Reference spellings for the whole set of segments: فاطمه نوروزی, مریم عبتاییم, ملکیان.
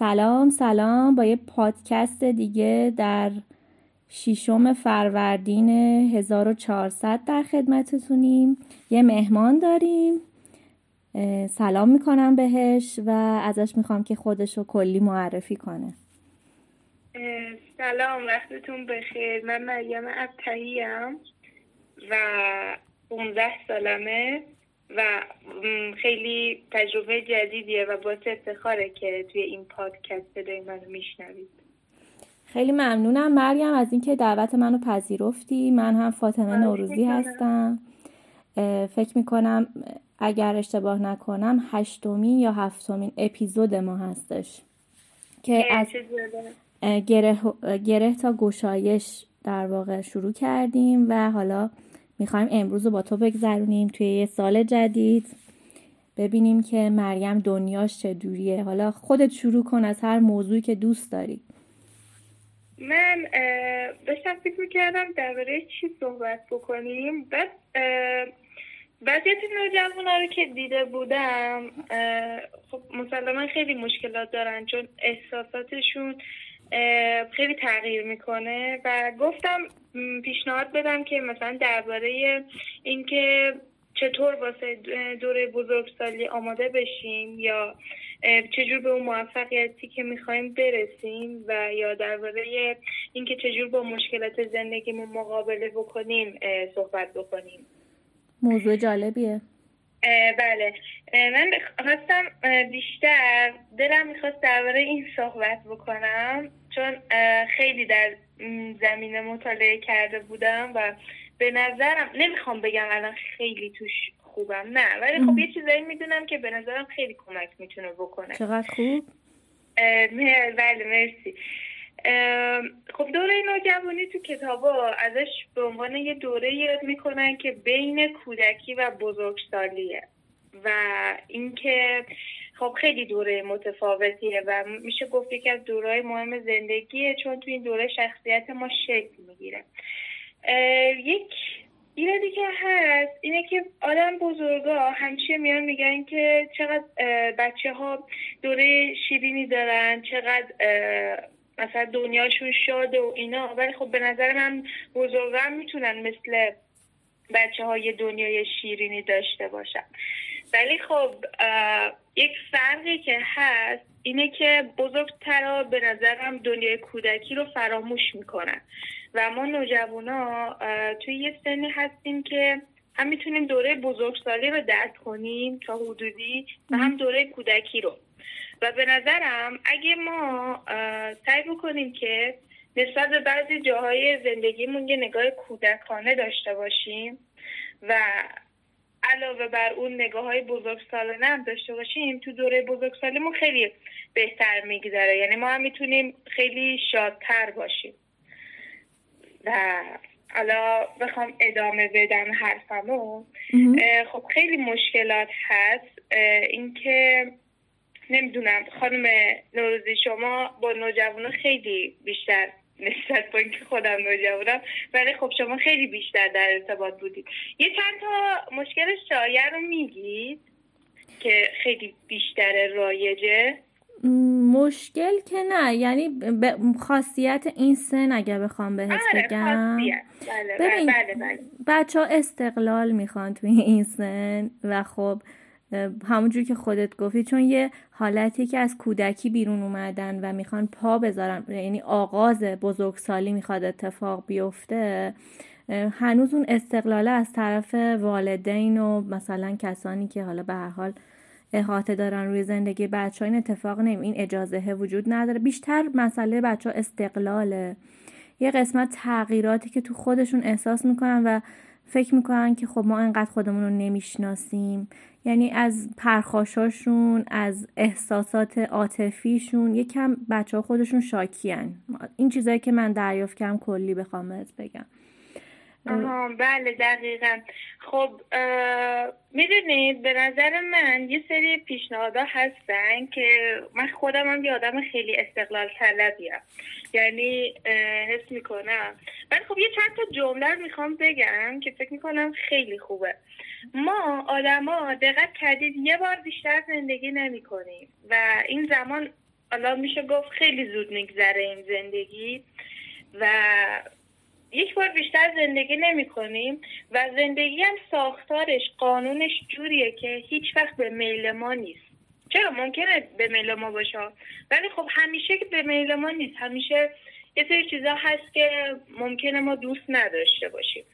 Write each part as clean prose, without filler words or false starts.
سلام با یه پادکست دیگه در 6 فروردین 1400 در خدمتتونیم. یه مهمان داریم، سلام میکنم بهش و ازش میخوام که خودشو کلی معرفی کنه. سلام، وقتتون بخیر. من مریم عبتاییم و 15 سالمه و خیلی تجربه جدیدیه و باعث افتخاره که توی این پادکست صدای منو میشنوید. خیلی ممنونم مریم از اینکه دعوت منو پذیرفتی. من هم فاطمه نوروزی هستم. فکر میکنم اگر اشتباه نکنم 8 یا 7 اپیزود ما هستش که از گره تا گشایش در واقع شروع کردیم و حالا میخوایم امروز رو با تو بگذرونیم توی یه سال جدید، ببینیم که مریم دنیاش چجوریه. حالا خودت شروع کن از هر موضوعی که دوست داری. من داشتم فکر میکردم درباره چی صحبت بکنیم، بعد وضعیت نوجوانا رو که دیده بودم، خب مسلماً خیلی مشکلات دارن چون احساساتشون خیلی تغییر میکنه و گفتم پیشنهاد بدم که مثلا درباره اینکه چطور واسه دوره بزرگسالی آماده بشیم یا چجور به اون موفقیتی که میخوایم برسیم و یا درباره اینکه چجور با مشکلات زندگیمون مقابله بکنیم صحبت بکنیم. موضوع جالبیه. بله، من خواستم بیشتر، دلم میخواست درباره این صحبت بکنم چون خیلی در زمینه مطالعه کرده بودم و به نظرم، نمیخوام بگم الان خیلی توش خوبم، نه، ولی خب یه چیزایی میدونم که به نظرم خیلی کمک میتونه بکنه. چقدر خوب. بله مرسی. خب دوره نوجوانی تو کتابا ازش به عنوان یه دوره یاد میکنن که بین کودکی و بزرگسالیه و اینکه خب خیلی دوره متفاوتیه و میشه گفت یکی از دوره‌های مهم زندگیه چون تو این دوره شخصیت ما شکل میگیره. یک ایرادی که هست اینه که آدم بزرگا همیشه میان میگن که چقدر بچه ها دوره شیرینی دارن، چقدر مثلا دنیاشون شاده و اینا، ولی خب به نظر من بزرگان میتونن مثل بچه های دنیای شیرینی داشته باشن، ولی خب یک فرقی که هست اینه که بزرگترها به نظرم دنیای کودکی رو فراموش میکنن و ما نوجوانا توی یه سنی هستیم که هم میتونیم دوره بزرگسالی رو درک کنیم تا حدودی و هم دوره کودکی رو، و به نظرم اگه ما سعی بکنیم که نسبت به بعضی جاهای زندگیمون یه نگاه کودکانه داشته باشیم و علاوه بر اون نگاه‌های بزرگسالانه هم داشته باشیم، تو دوره بزرگسالیمون خیلی بهتر میگذره. یعنی ما هم میتونیم خیلی شادتر باشیم. و حالا بخوام ادامه بدم حرفمو، خب خیلی مشکلات هست. اینکه نمیدونم خانم نوروزی، شما با نوجوانا خیلی بیشتر، نسبت با اینکه خودم نوجوانم ولی خب شما خیلی بیشتر در ارتباط بودید، یه چند تا مشکل شایع رو میگید که خیلی بیشتر رایجه؟ مشکل که نه، یعنی خاصیت این سن اگه بخوام بهت بگم، بله. بچه ها استقلال میخوان توی این سن و خب همونجور که خودت گفتی چون یه حالتی که از کودکی بیرون اومدن و میخوان پا بذارن، یعنی آغاز بزرگسالی میخواد اتفاق بیفته، هنوز اون استقلاله از طرف والدین و مثلا کسانی که حالا به هر حال احاطه دارن روی زندگی بچه ها این اتفاق نمی، این اجازه وجود نداره. بیشتر مسئله بچه ها استقلاله، یه قسمت تغییراتی که تو خودشون احساس میکنن و فکر میکنن که خب ما اینقدر خودمون رو نمیشناسیم، یعنی از پرخاشاشون، از احساسات عاطفیشون یکم بچه ها خودشون شاکیان. این چیزایی که من دریافت کردم کلی بخوام بهت بگم. آها بله دقیقاً. خب میدونید به نظر من یه سری پیشنهادها هستن که من خودم هم یه آدم خیلی استقلال طلبیم، یعنی حس میکنم، ولی خب یه چند تا جمله میخوام بگم که فکر میکنم خیلی خوبه. ما آدما دقت کردید یه بار بیشتر زندگی نمیکنیم و این زمان الان میشه گفت خیلی زود میگذره این زندگی و یک بار بیشتر زندگی نمی کنیم و زندگی هم ساختارش قانونش جوریه که هیچ وقت به میل ما نیست. چرا ممکنه به میل ما باشه ولی خب همیشه که به میل ما نیست، همیشه یه سری چیزا هست که ممکنه ما دوست نداشته باشیم.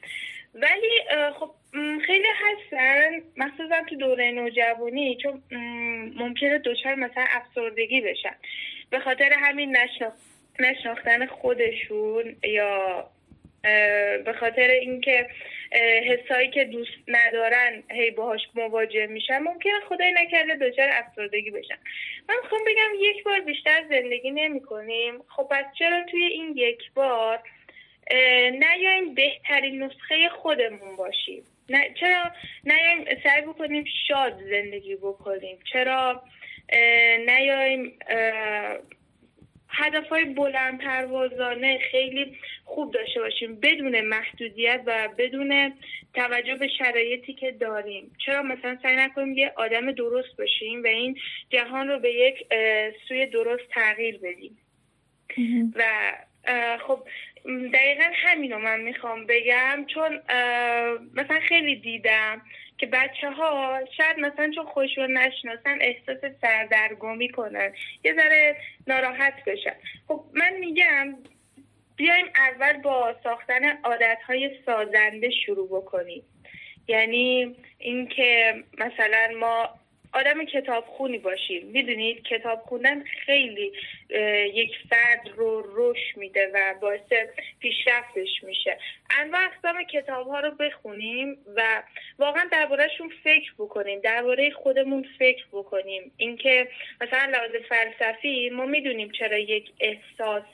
ولی خب خیلی هستن مخصوصا تو دوره نوجوانی چون ممکنه دچار مثلا افسردگی بشن به خاطر همین نشناختن خودشون یا به خاطر اینکه حسایی که دوست ندارن هی باهاش مواجه میشن ممکنه خدای نکرده دچار افسردگی بشن. من میخوام بگم یک بار بیشتر زندگی نمی کنیم. خب پس چرا توی این یک بار نیایم بهترین نسخه خودمون باشیم؟ چرا نیایم سعی بکنیم شاد زندگی بکنیم؟ چرا نیایم هدفهای بلند پروازانه خیلی خوب داشته باشیم بدون محدودیت و بدون توجه به شرایطی که داریم؟ چرا مثلا سعی نکنیم یه آدم درست باشیم و این جهان رو به یک سوی درست تغییر بدیم؟ و خب دقیقا همین رو من میخوام بگم، چون مثلا خیلی دیدم که بچه ها شاید مثلا چون خوش رو نشناسن احساس سردرگمی کنن، یه ذره ناراحت بشن. خب من میگم بیایم اول با ساختن عادتهای سازنده شروع بکنیم. یعنی اینکه مثلا ما آدم کتابخونی باشیم. میدونید کتاب خوندن خیلی یک فرد رو روش میده و باعث پیشرفتش میشه. انواع اقسام کتاب ها رو بخونیم و واقعا دربارهشون فکر بکنیم، درباره خودمون فکر بکنیم. اینکه مثلا لحاظ فلسفی ما میدونیم چرا یک احساس،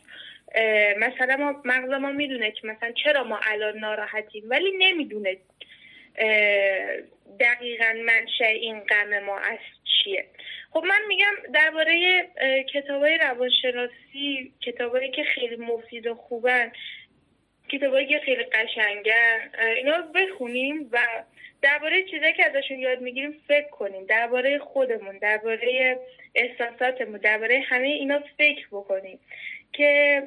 مثلا ما مغز ما میدونه که مثلا چرا ما الان ناراحتیم، ولی نمیدونه دقیقاً منشأ این غم ما از چیه. خب من میگم درباره کتابای روانشناسی، کتابایی که خیلی مفید و خوبن، کتابایی که خیلی قشنگن، اینا رو بخونیم و درباره چیزایی که ازشون یاد میگیریم فکر کنیم، درباره خودمون، درباره احساساتمون، درباره همه اینا فکر بکنیم که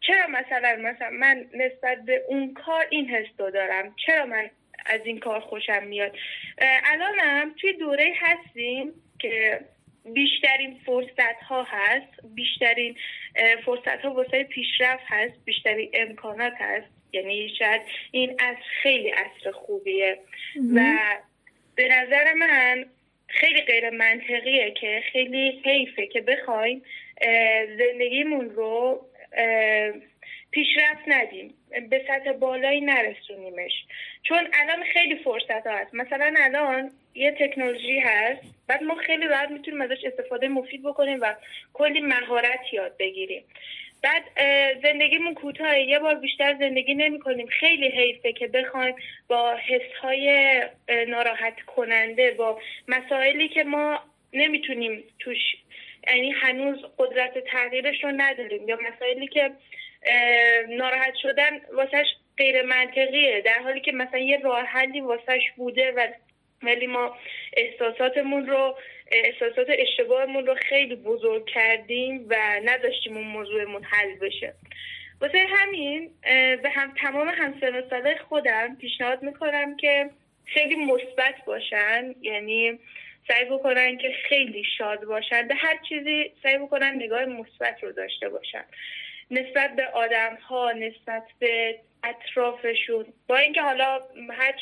چرا مثلا من نسبت به اون کار این حس رو دارم، چرا من از این کار خوشم میاد. الانم توی دوره هستیم که بیشترین فرصت ها هست، بیشترین فرصت ها واسه پیشرفت هست، بیشترین امکانات هست. یعنی شاید این عصر خیلی عصر خوبیه و به نظر من خیلی غیر منطقیه که خیلی حیفه که بخوایم زندگیمون رو پیشرفت ندیم، به سطح بالایی نرسونیمش، چون الان خیلی فرصت ها هست. مثلا الان یه تکنولوژی هست، بعد ما خیلی راحت میتونیم ازش استفاده مفید بکنیم و کلی مهارت یاد بگیریم. بعد زندگیمون کوتاه، یه بار بیشتر زندگی نمی کنیم. خیلی حیفه که بخوایم با حسهای ناراحت کننده، با مسائلی که ما نمیتونیم توش، یعنی هنوز قدرت تغییرش رو نداریم، یا مسائلی که ناراحت شدن واسهش غیر منطقیه، در حالی که مثلا یه راه حلی واسهش بوده و ولی ما احساسات اشتباهمون رو خیلی بزرگ کردیم و نداشتیم اون موضوعمون حل بشه. واسه همین به هم تمام همسن و سالای خودم پیشنهاد میکنم که خیلی مثبت باشن، یعنی سعی بکنن که خیلی شاد باشن، به هر چیزی سعی بکنن نگاه مثبت رو داشته باشن، نسبت به آدم ها، نسبت به اطرافشون، با اینکه حالا هر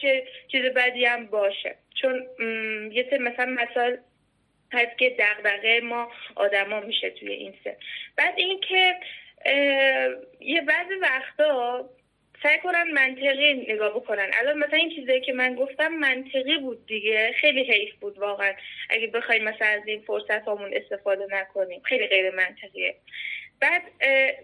چیز بدی هم باشه. چون یه سری مثلا هست که دغدغه ما آدم ها میشه توی این سن. بعد اینکه یه بعضی وقتا سعی کنن منطقی نگاه بکنن. الان مثلا این چیزایی که من گفتم منطقی بود دیگه، خیلی حیف بود واقعا اگه بخوایم مثلا از این فرصت هامون استفاده نکنیم، خیلی غیر منطقیه. بعد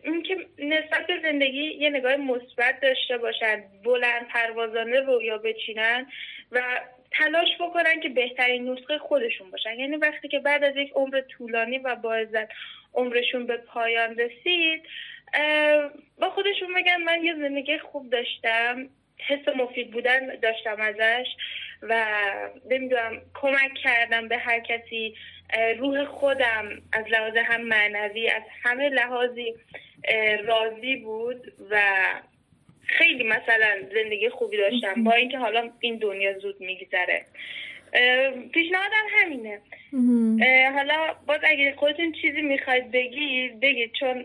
اینکه نسبت به زندگی یه نگاه مثبت داشته باشن، بلند پروازانه رویا بچینن و تلاش بکنن که بهترین نسخه خودشون باشن. یعنی وقتی که بعد از یک عمر طولانی و با عزت عمرشون به پایان رسید، با خودشون بگن من یه زندگی خوب داشتم، حس مفید بودن داشتم ازش و نمیدونم کمک کردم به هر کسی، روح خودم از لحاظ هم معنوی از همه لحاظی راضی بود و خیلی مثلا زندگی خوبی داشتم، با اینکه حالا این دنیا زود میگذره. پیشنهادم همینه. حالا باز اگه خودتون چیزی میخواید بگید، چون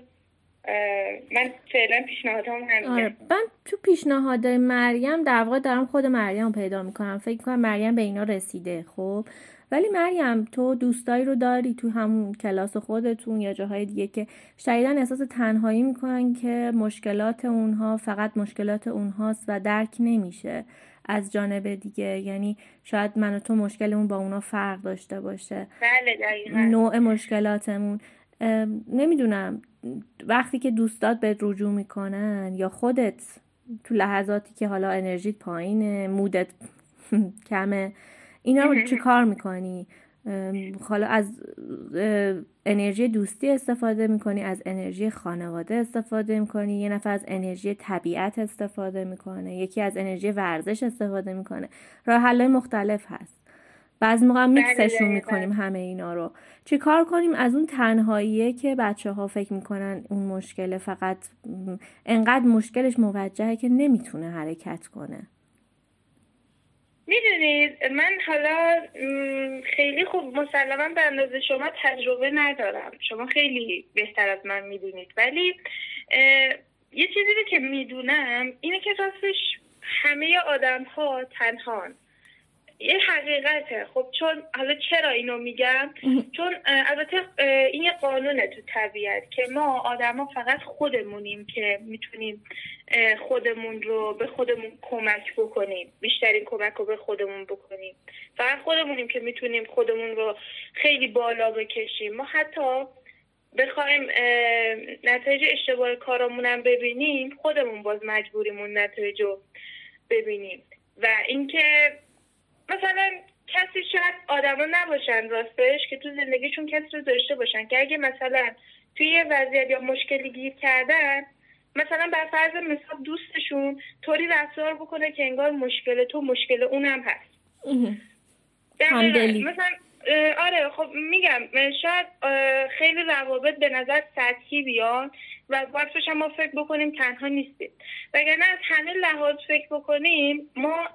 من فعلا پیشنهادام همینه. من تو پیشنهاد مریم در واقع دارم خود مریم پیدا میکنم، فکر میکنم مریم به اینا رسیده. خب ولی مریم تو دوستایی رو داری تو همون کلاس خودتون یا جاهای دیگه که شدیدن احساس تنهایی میکنن که مشکلات اونها فقط مشکلات اونهاست و درک نمیشه از جانب دیگه؟ یعنی شاید من و تو مشکلمون با اونا فرق داشته باشه، بله دقیقاً نوع مشکلاتمون. نمیدونم وقتی که دوستات بهت رجوع میکنن یا خودت تو لحظاتی که حالا انرژیت پایینه، مودت کمه، اینا رو چی کار میکنی؟ حالا از انرژی دوستی استفاده میکنی، از انرژی خانواده استفاده میکنی، یه نفر از انرژی طبیعت استفاده میکنه، یکی از انرژی ورزش استفاده میکنه. راه حل‌های مختلف هست. بعضی موقع میکسشون میکنیم همه اینا رو. چی کار کنیم از اون تنهاییه که بچه‌ها فکر میکنن اون مشکل فقط انقدر مشکلش موجهه که نمیتونه حرکت کنه؟ میدونید من حالا خیلی خوب مسلماً به اندازه شما تجربه ندارم، شما خیلی بهتر از من میدونید، ولی یه چیزی که میدونم اینه که راستش همه آدم ها تنهان. یه حقیقته. خب چون حالا چرا اینو میگم؟ چون البته این یه قانونه تو طبیعت که ما آدم ها فقط خودمونیم که میتونیم خودمون رو به خودمون کمک بکنیم، بیشترین کمک رو به خودمون بکنیم. فقط خودمونیم که میتونیم خودمون رو خیلی بالا بکشیم. ما حتی بخوایم نتایج اشتباه کارامونم ببینیم، خودمون باز مجبوریمون نتایج رو ببینیم. و اینکه مثلا کسی شاید آدم ها نباشن راستش که تو زندگیشون کسی رو داشته باشن که اگه مثلا توی یه وضعیت یا مشکلی گیر کردن، مثلا بر فرض مثال دوستشون طوری رفتار بکنه که انگار مشکل تو مشکل اونم هست. مثلا آره خب میگم شاید خیلی روابط به نظر سطحی بیان و باید باشم ما فکر بکنیم تنها نیستیم، وگرنه از همه لحاظ فکر بکنیم ما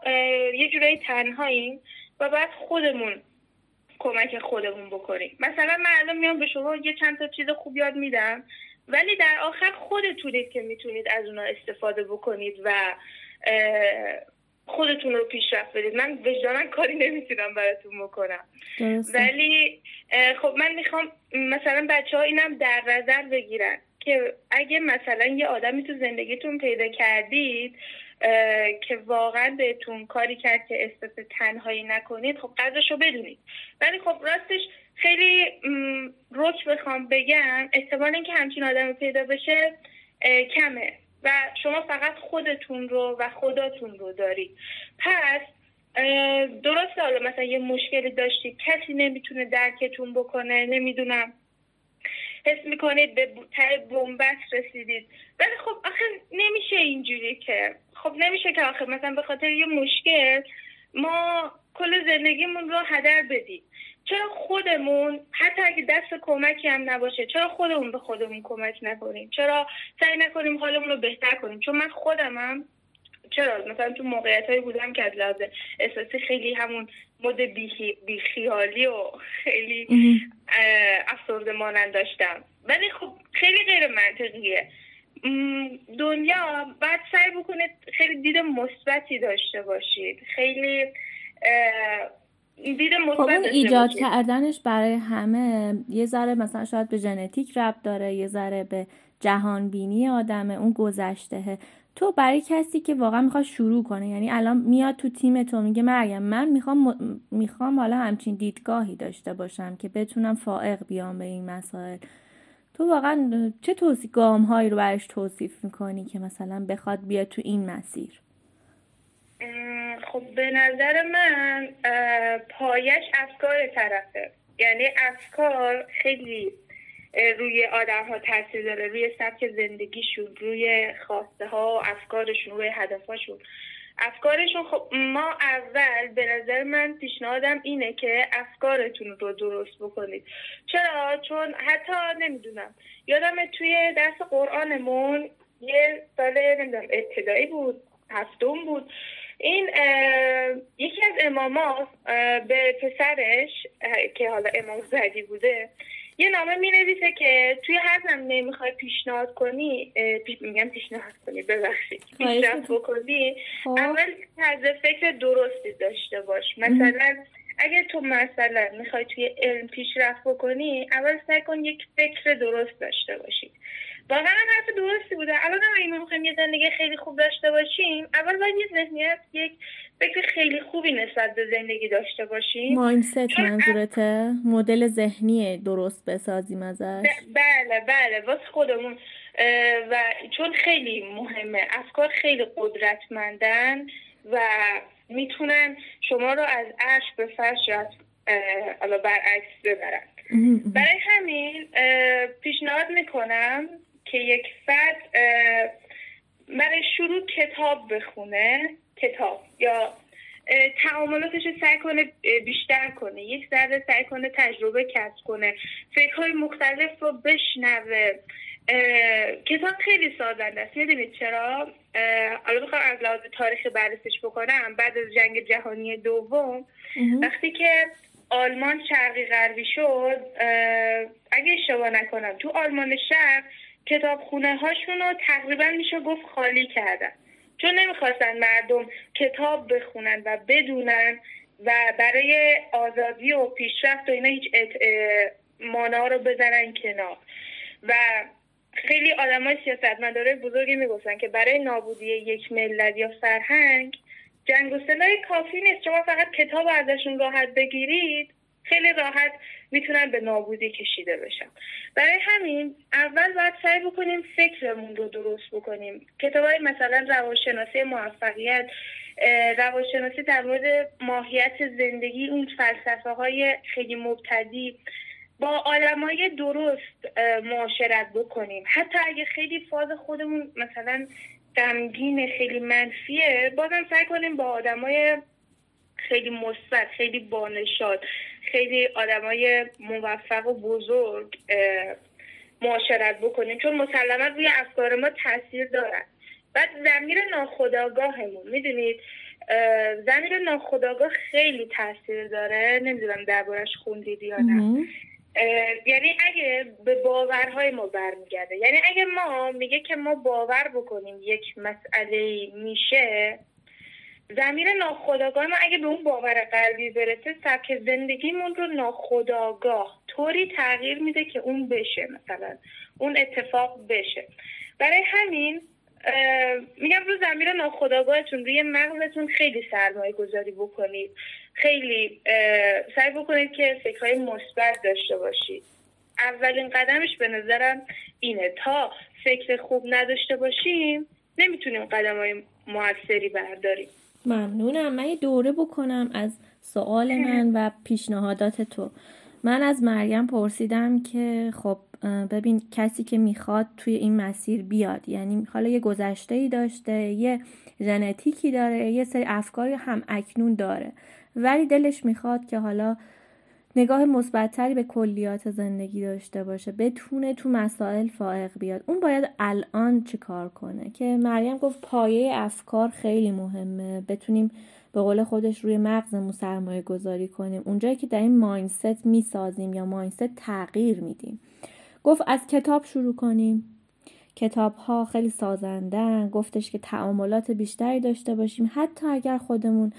یه جورایی تنهاییم و باید خودمون کمک خودمون بکنیم. مثلا من الان میام به شما یه چند تا چیز خوب یاد میدم، ولی در آخر خودتونید که میتونید از اونا استفاده بکنید و خودتون رو پیشرفت بدید. من وجداناً کاری نمیتونم براتون بکنم درسته. ولی خب من میخوام مثلا بچه ها اینم در نظر بگیرن که اگه مثلا یه آدمی تو زندگیتون پیدا کردید که واقعا بهتون کاری کرد که احساس تنهایی نکنید، خب قدرشو بدونید. ولی خب راستش خیلی رک بخوام بگم، احتمال اینکه همچین آدمی پیدا بشه کمه و شما فقط خودتون رو و خداتون رو دارید. پس درسته حالا مثلا یه مشکلی داشتید، کسی نمیتونه درکتون بکنه، نمیدونم حس میکنید به ته بن‌بست رسیدید، ولی خب آخه نمیشه اینجوری که آخه مثلا به خاطر یه مشکل ما کل زندگیمون رو هدر بدیم. چرا خودمون حتی اگه دست کمکی هم نباشه، چرا خودمون به خودمون کمک نکنیم؟ چرا سعی نکنیم حالمون رو بهتر کنیم؟ چون من خودمم چرا مثلا تو موقعیتایی بودم که از لحاظ احساسی خیلی همون مود بیخیالی و خیلی افسرده مانند داشتم، ولی خب خیلی غیر منطقیه. دنیا باید سعی بکنید خیلی دید مثبتی داشته باشید، خیلی دید مثبت. خب اون ایجاد کردنش برای همه یه ذره مثلا شاید به ژنتیک ربط داره، یه ذره به جهان بینی آدمه، اون گذشتهه. تو برای کسی که واقعا میخواد شروع کنه، یعنی الان میاد تو تیم تو میگه مریم من میخوام حالا همچین دیدگاهی داشته باشم که بتونم فائق بیام به این مسائل، تو واقعا چه گام هایی رو برش توصیف میکنی که مثلا بخواد بیاد تو این مسیر؟ خب به نظر من پایش افکار طرفه. یعنی افکار خیلی روی آدم ها تاثیر داره، روی سبک زندگیشون، روی خواسته ها، افکارشون، روی هدفاشون. افکارشون. خب ما اول به نظر من پیشنهادم اینه که افکارتون رو درست بکنید. چرا؟ چون حتی نمیدونم یادمه توی درس قرآنمون یه ساله نمیدونم ابتدایی بود، هفتم بود، این یکی از اماما به پسرش که حالا امام زدی بوده یه نامه می‌نویسه که توی هر زمینه می‌خوای پیشنهاد کنی، میگم پیشنهاد کنی، ببخشید، پیشنهاد بکنی، اول طرز فکر درستی داشته باش. مثلا اگه تو مثلا می‌خوای توی علم پیشرفت بکنی، اول سعی کن یک فکر درست داشته باشی. واقعا حرف درستی بوده. الان اگه ما می‌خوایم یه زندگی خیلی خوب داشته باشیم، اول باید یه ذهنیت، یک فکر خیلی خوبی نسبت به زندگی داشته باشیم. مایندست منظورته؟ مدل ذهنی درست بسازیم ازش. بله بله، واسه خودمون. و چون خیلی مهمه، افکار خیلی قدرتمندن و میتونن شما رو از عرش به فرش الا برعکس ببرن. برای همین پیشنهاد میکنم که یک فرد برای شروع کتاب بخونه، کتاب یا تعاملاتش رو سعی کنه بیشتر کنه، یک ذره سعی کنه تجربه کسب کنه، فکرهای مختلف رو بشنوه. کتاب خیلی سازنده است. میدونید چرا؟ حالا بخوام از لحاظ تاریخی بررسیش بکنم، بعد از جنگ جهانی دوم وقتی که آلمان شرقی غربی شد، اگه اشتباه نکنم تو آلمان شرق کتابخونه هاشون رو تقریبا میشه گفت خالی کردن، چون نمیخواستن مردم کتاب بخونن و بدونن و برای آزادی و پیشرفت و اینا هیچ مانع‌ها رو بزنن کنار. و خیلی آدمای سیاستمدارای بزرگی میگفتن که برای نابودی یک ملت یا فرهنگ جنگ و سلاح کافی نیست، شما فقط کتاب ازشون راحت بگیرید خیلی راحت میتونن به نابودی کشیده بشن. برای همین اول باید سعی بکنیم فکرمون رو درست بکنیم. کتابای مثلا روانشناسی موفقیت، روانشناسی در مورد ماهیت زندگی، اون فلسفه های خیلی مبتدی، با آدمای درست معاشرت بکنیم. حتی اگه خیلی فاز خودمون مثلا غمگینه، خیلی منفیه، بازم سعی کنیم با آدمای خیلی مثبت، خیلی بانشاد، خیلی آدمای موفق و بزرگ معاشرت بکنیم، چون مسلماً روی افکار ما تاثیر دارن. بعد ضمیر ناخودآگاهمون، میدونید ضمیر ناخودآگاه خیلی تاثیر داره، نمیدونم دربارش خوندید یا نه. یعنی اگه به باورهای ما برمیگرده، یعنی اگه ما میگه که ما باور بکنیم یک مسئله میشه، ضمیر ناخودآگاه ما اگه به اون باور قلبی برسه، سبک زندگیمون رو ناخودآگاه طوری تغییر میده که اون بشه، مثلا اون اتفاق بشه. برای همین میگم رو ضمیر ناخودآگاهتون، روی مغزتون خیلی سرمایه گذاری بکنید، خیلی سعی بکنید که فکرهای مثبت داشته باشید. اولین قدمش به نظرم اینه. تا فکر خوب نداشته باشیم نمیتونیم قدمهای موثری برداریم. ممنونم. من یه دوره بکنم از سوال من و پیشنهادات تو. من از مریم پرسیدم که خب ببین کسی که میخواد توی این مسیر بیاد، یعنی حالا یه گذشته‌ای داشته، یه ژنتیکی داره، یه سری افکاری هم اکنون داره، ولی دلش میخواد که حالا نگاه مثبت‌تری به کلیات زندگی داشته باشه، بتونه تو مسائل فائق بیاد، اون باید الان چه کار کنه؟ که مریم گفت پایه افکار خیلی مهمه، بتونیم به قول خودش روی مغزمون سرمایه گذاری کنیم، اونجایی که در این مایندست میسازیم یا مایندست تغییر میدیم. گفت از کتاب شروع کنیم، کتاب ها خیلی سازندن. گفتش که تعاملات بیشتری داشته باشیم، حتی اگر خودمون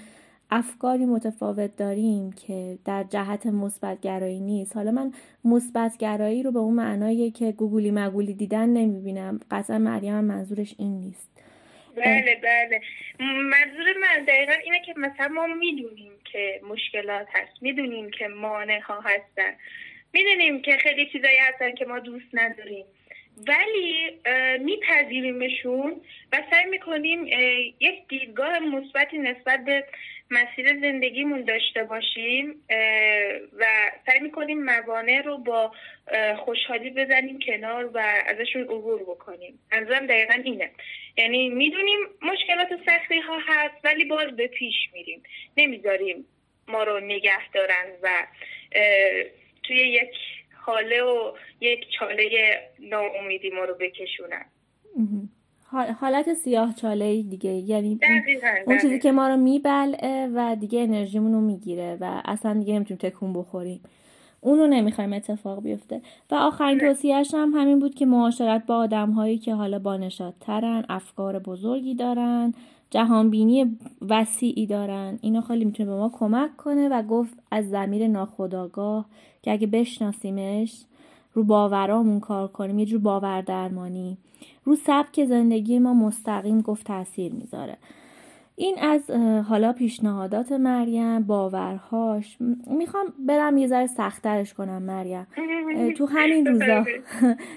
افکاری متفاوت داریم که در جهت مثبت گرایی نیست. حالا من مثبت گرایی رو به اون معنایی که گوگولی مگولی دیدن نمیبینم. قطعا مریم منظورش این نیست. بله بله، منظور من دقیقا اینه که مثلا ما میدونیم که مشکلات هست، میدونیم که مانع ها هستن، میدونیم که خیلی چیزایی هستن که ما دوست نداریم، ولی میپذیریمشون و سعی میکنیم یک دیدگاه مثبتی نسبت به مسیر زندگیمون داشته باشیم و سعی می‌کنیم موانع رو با خوشحالی بزنیم کنار و ازشون عبور بکنیم. منظورم دقیقاً اینه، یعنی میدونیم مشکلات سختی ها هست ولی باز به پیش میریم، نمیذاریم ما رو نگه دارن و توی یک حاله و یک چاله ناامیدی ما رو بکشونن. حالت سیاه چاله دیگه، یعنی اون چیزی که ما رو میبلعه و دیگه انرژیمون رو میگیره و اصلا دیگه نمیتونیم تکون بخوریم، اونو نمیخوایم اتفاق بیفته. و آخرین توصیه‌اش هم همین بود که معاشرت با آدم‌هایی که حالا بانشادترن، افکار بزرگی دارن، جهانبینی وسیعی دارن، اینا خیلی میتونه به ما کمک کنه. و گفت از ضمیر ناخودآگاه که اگه بشناسیمش، رو باورامون کار کنیم، یه جور باور درمانی رو سبک زندگی ما مستقیم گفت تأثیر میذاره. این از حالا پیشنهادات مریم، باورهاش. میخوام برم یه ذره سخت‌ترش کنم مریم.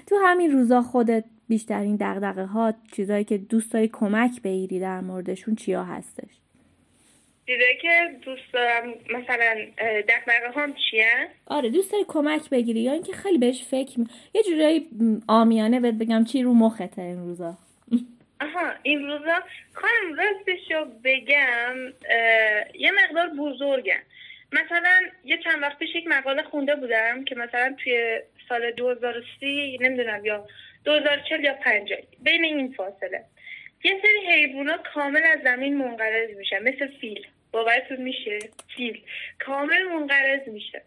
تو همین روزا خودت بیشترین دغدغه‌هات، چیزایی که دوست داری کمک بگیری در موردشون چیا هستش؟ چیزایی که دوست دارم مثلا دغدغه‌هام چیه؟ آره، دوست داری کمک بگیری یا اینکه خیلی بهش فکر یه جورایی عامیانه بهت بگم چی رو مخته این روزا؟ آها، این روزا خواهم راستش رو بگم یه مقدار بزرگم. مثلا یه چند وقت پیش یک مقاله خونده بودم که مثلا توی سال 2030 نمیدونم یا 2040 یا 50 بین این فاصله یه سری حیوونا کامل از زمین منقرض میشن، مثل فیل. باورتون میشه؟ فیل کامل منقرض میشه.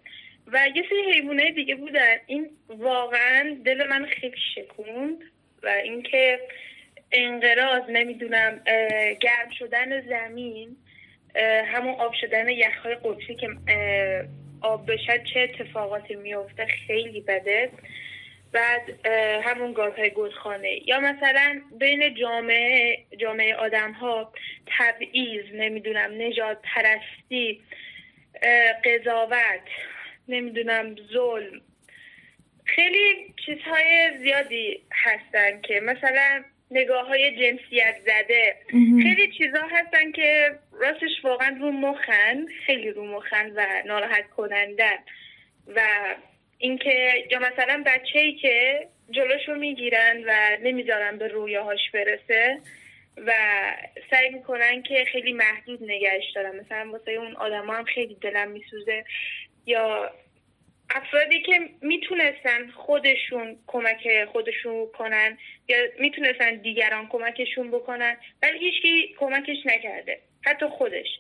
و یه سری حیوانای دیگه بودن. این واقعا دل من خیلی شکوند. و اینکه انقراض، نمیدونم، گرم شدن زمین، همون آب شدن یخ‌های قطبی که آب بشه چه اتفاقاتی میفته، خیلی بده. بعد همون گازهای گلخانه‌ای، یا مثلا بین جامعه آدم‌ها تبعیض، نمیدونم، نژاد پرستی، قضاوت، نمیدونم، ظلم، خیلی چیزهای زیادی هستن که مثلا نگاه‌های جنسیت زده. خیلی چیزا هستن که راستش واقعا رو مخن، خیلی رو مخن و ناراحت کننده. و اینکه یا مثلا بچه‌ای که جلوشو میگیرن و نمیذارن به رویاهاش برسه و سعی میکنن که خیلی محدود نگهش دارن، مثلا واسه اون آدما هم خیلی دلم میسوزه. یا افرادی که میتونستن خودشون کمک خودشون کنن یا میتونستن دیگران کمکشون بکنن ولی هیچکی کمکش نکرده، حتی خودش،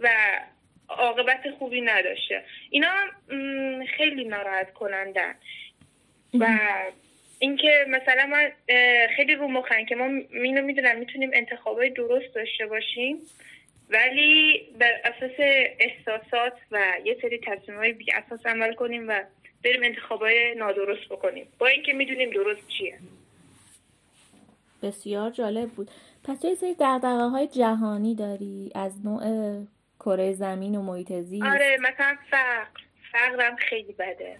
و عاقبت خوبی نداشته. اینا خیلی ناراحت کنندن. و اینکه مثلا من خیلی رو مخم که ما اینو میدونم میتونیم انتخابای درست داشته باشیم ولی بر اساس احساسات و یه سری تصمیم‌های بی اساس عمل کنیم و بریم انتخابای نادرست بکنیم با اینکه میدونیم درست چیه. بسیار جالب بود. پس تو یه سری دغدغه‌های جهانی داری از نوع کره زمین و محیط زیست. آره، مثلا فقرم خیلی بده.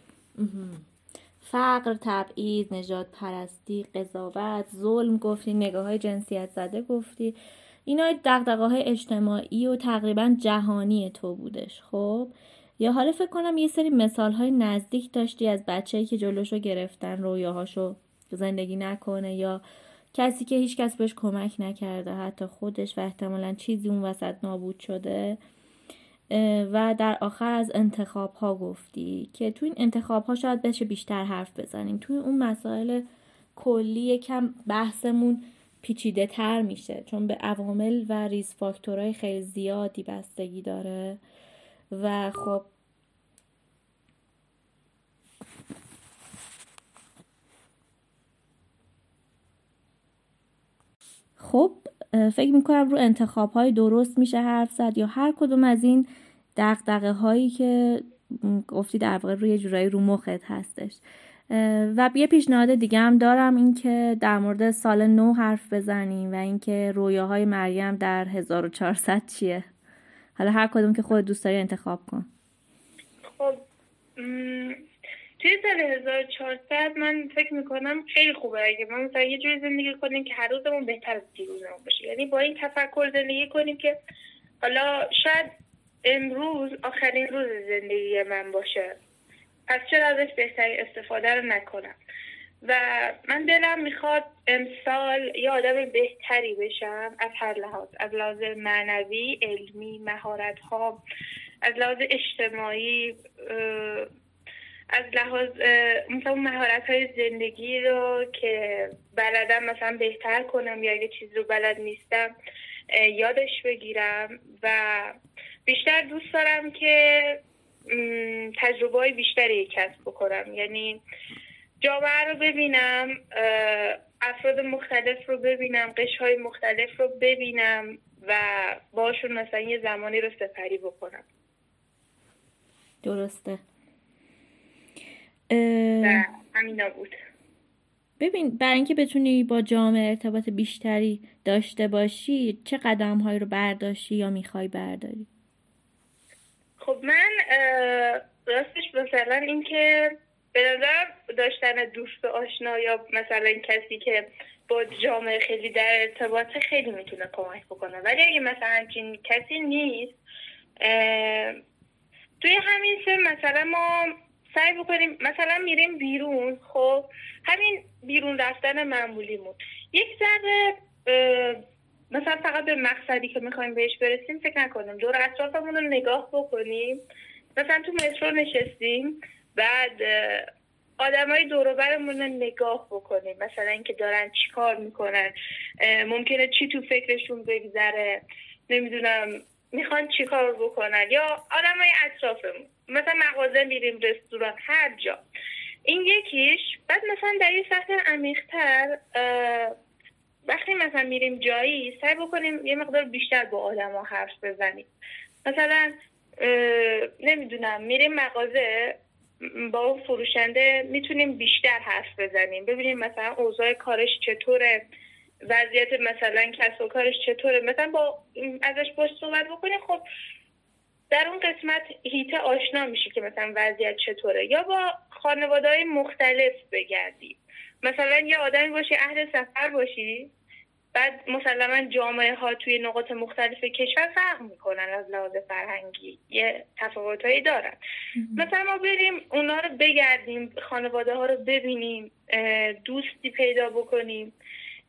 فقر، تبعیض، نژاد پرستی، قضاوت، ظلم گفتی، نگاه‌های جنسیت زده گفتی. اینا دغدغه‌های اجتماعی و تقریبا جهانی تو بودش. خب یا حالا فکر کنم یه سری مثال‌های نزدیک داشتی از بچه‌ای که جلوشو گرفتن رویاهاشو زندگی نکنه، یا کسی که هیچ کس بهش کمک نکرده، حتی خودش، و احتمالاً چیزی اون وسط نابود شده. و در آخر از انتخاب‌ها گفتی که تو این انتخاب‌ها شاید بشه بیشتر حرف بزنیم. توی اون مسائل کلی یکم بحثمون پیچیده تر میشه چون به عوامل و ریس فاکتورهای خیلی زیادی بستگی داره. و خب فکر میکنم رو انتخابهای درست میشه حرف زد، یا هر کدوم از این دغدغه هایی که گفتی در واقع روی جورایی رو مخت هستش. و یه پیشنهاد دیگه هم دارم، این که در مورد سال نو حرف بزنیم و اینکه رویاهای مریم در 1400 چیه. حالا هر کدوم که خود دوست داری انتخاب کن. خب توی سال 1400 من فکر میکنم خیلی خوبه اگه ما مثلا یه جوری زندگی کنیم که هر روزمون بهتر از دیروزمون باشه. یعنی با این تفکر زندگی کنیم که حالا شاید امروز آخرین روز زندگی من باشه، پس چرا ازش بهترین استفاده رو نکنم؟ و من دلم میخواد امسال یه آدم بهتری بشم از هر لحاظ، از لحاظ معنوی، علمی، مهارت‌ها، از لحاظ اجتماعی، از لحاظ مثلا مهارت‌های زندگی رو که بلدم مثلا بهتر کنم، یا اگه چیز رو بلد نیستم یادش بگیرم. و بیشتر دوست دارم که تجربه‌های بیشتری کسب بکنم، یعنی جامعه رو ببینم، افراد مختلف رو ببینم، قشرهای مختلف رو ببینم و باشون مثلا یه زمانی رو سپری بکنم. درسته. و همینا بود. ببین، برای اینکه بتونی با جامعه ارتباط بیشتری داشته باشی چه قدم هایی رو برداشتی یا میخوای برداری؟ خب من راستش مثلا این که به نظر داشتن دوست و آشنا یا مثلا کسی که با جامعه خیلی در ارتباطه خیلی میتونه کمک بکنه، ولی اگه مثلا همچین کسی نیست، توی همین سن مثلا ما سعی بکنیم، مثلا میریم بیرون، خب همین بیرون رفتن معمولیمون یک ذره مثلا فقط به مقصدی که میخوایم بهش برسیم فکر نکنیم، دور اطرافمون رو نگاه بکنیم. مثلا تو مترو نشستیم، بعد آدمای دور و برمون رو نگاه بکنیم، مثلا اینکه دارن چی کار میکنن، ممکنه چی تو فکرشون بگذره، نمیدونم میخوان چی کار بکنن، یا آدمای اطرافمون، مثلا مغازه میریم، رستوران، هر جا. این یکیش. بعد مثلا در یه سطح عمیق‌تر وقتی مثلا میریم جایی سعی بکنیم یه مقدار بیشتر با آدما حرف بزنیم. مثلا نمیدونم میریم مغازه، با اون فروشنده میتونیم بیشتر حرف بزنیم، ببینیم مثلا اوضاع کارش چطوره، وضعیت مثلا کسب و کارش چطوره، مثلا با ازش باش صحبت بکنیم. خب در اون قسمت هیت آشنا میشی که مثلا وضعیت چطوره. یا با خانواده‌های مختلف بگردی، مثلا یه آدمی باشی، اهل سفر باشی، بعد مسلماً جامعه ها توی نقاط مختلف کشور فرق میکنن، از لحاظ فرهنگی یه تفاوتایی دارن. مثلا ما بریم اونا رو بگردیم، خانواده ها رو ببینیم، دوستی پیدا بکنیم،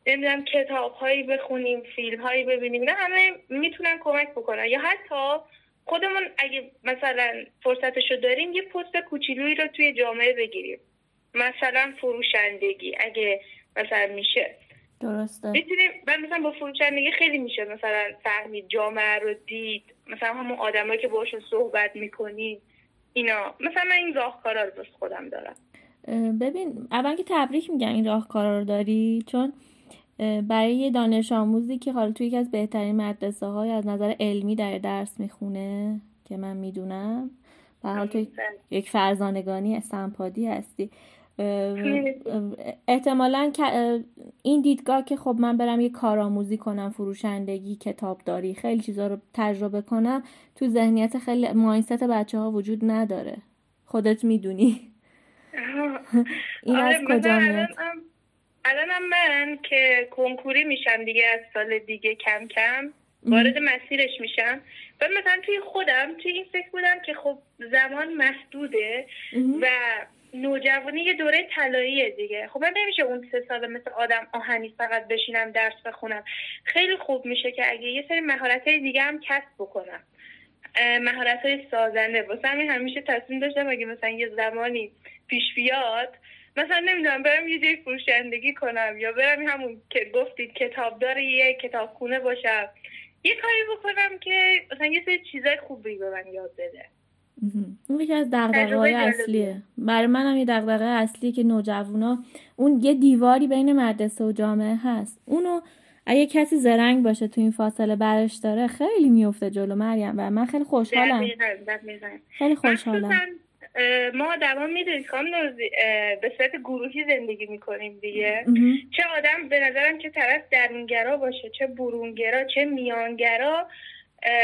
نمیدونم کتاب هایی بخونیم، فیلم هایی ببینیم، نه همه میتونن کمک بکنن. یا حتی خودمون اگه مثلا فرصتشو داریم یه پست کوچیلویی رو توی جامعه بگیریم، مثلا فروشندگی اگه مثلا میشه. درسته. میتونیم مثلا با فروشندگی خیلی میشه مثلا فهمید، جامعه رو دید، مثلا همون آدمایی که باهاشون صحبت میکنی، اینا. مثلا من این راهکارا رو واسه خودم دارم. ببین، اول که تبریک میگم این راهکارا رو داری، چون برای یه دانش آموزی که حالا توی یکی از بهترین مدرسه های از نظر علمی در درس میخونه که من میدونم، به حال تو یک فرزانگانی سمپادی هستی، احتمالاً این دیدگاه که خب من برم یه کارآموزی کنم، فروشندگی، کتابداری، خیلی چیزا رو تجربه کنم، تو ذهنیت خیلی مایندست بچه‌ها وجود نداره. خودت میدونی این از کجا میاد. الانم من که کنکوری میشم دیگه، از سال دیگه کم کم وارد مسیرش میشم، و مثلا توی خودم توی این فکر بودم که خب زمان محدوده و نوجوانی یه دوره طلاییه دیگه. خب من نمیشه اون 3 سال مثل آدم آهنی فقط بشینم درس بخونم. خیلی خوب میشه که اگه یه سری مهارت‌های دیگه هم کسب بکنم، مهارت‌های سازنده. واسه همین همیشه تصمیم داشتم اگه مثلا یه زمانی پیش بیاد، مثلا نمیدونم برم یه جای فروشندگی کنم، یا برم همون که گفتید کتابدار یه کتابخونه باشم، یه کاری بکنم که مثلا یه سری چیزای خوبی به من یاد بده. اون یکی از دغدغه‌های اصلیه. برای منم یه دغدغه اصلیه که نوجوانا، اون یه دیواری بین مدرسه و جامعه هست، اونو اگه کسی زرنگ باشه تو این فاصله برش داره خیلی میفته جلو. مریم، و من خیلی خوشحالم، خیلی خوشحالم. ما دوام میدونید به صورت گروهی زندگی میکنیم دیگه. چه آدم به نظرم که طرف درونگرا باشه، چه برونگرا، چه میانگرا،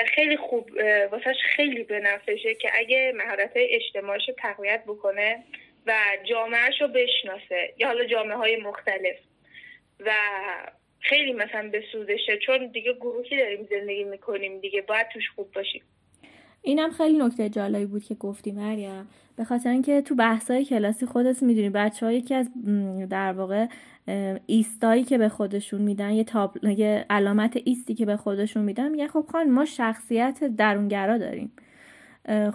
خیلی خوب واسهش خیلی به نفعشه که اگه مهارت‌های اجتماعیشو تقویت بکنه و جامعهشو بشناسه، یا حالا جامعه‌های مختلف، و خیلی مثلا به سودشه، چون دیگه گروهی داریم زندگی میکنیم دیگه، باید توش خوب باشیم. اینم خیلی نکته جالبی بود که گفتی مریم، به خاطر اینکه تو بحث‌های کلاسی خودت می‌دونی بچه‌هایی که از در واقع ایستایی که به خودشون میدن، یه علامت ایستی که به خودشون میدن، میگن خب خان ما شخصیت درونگرا داریم.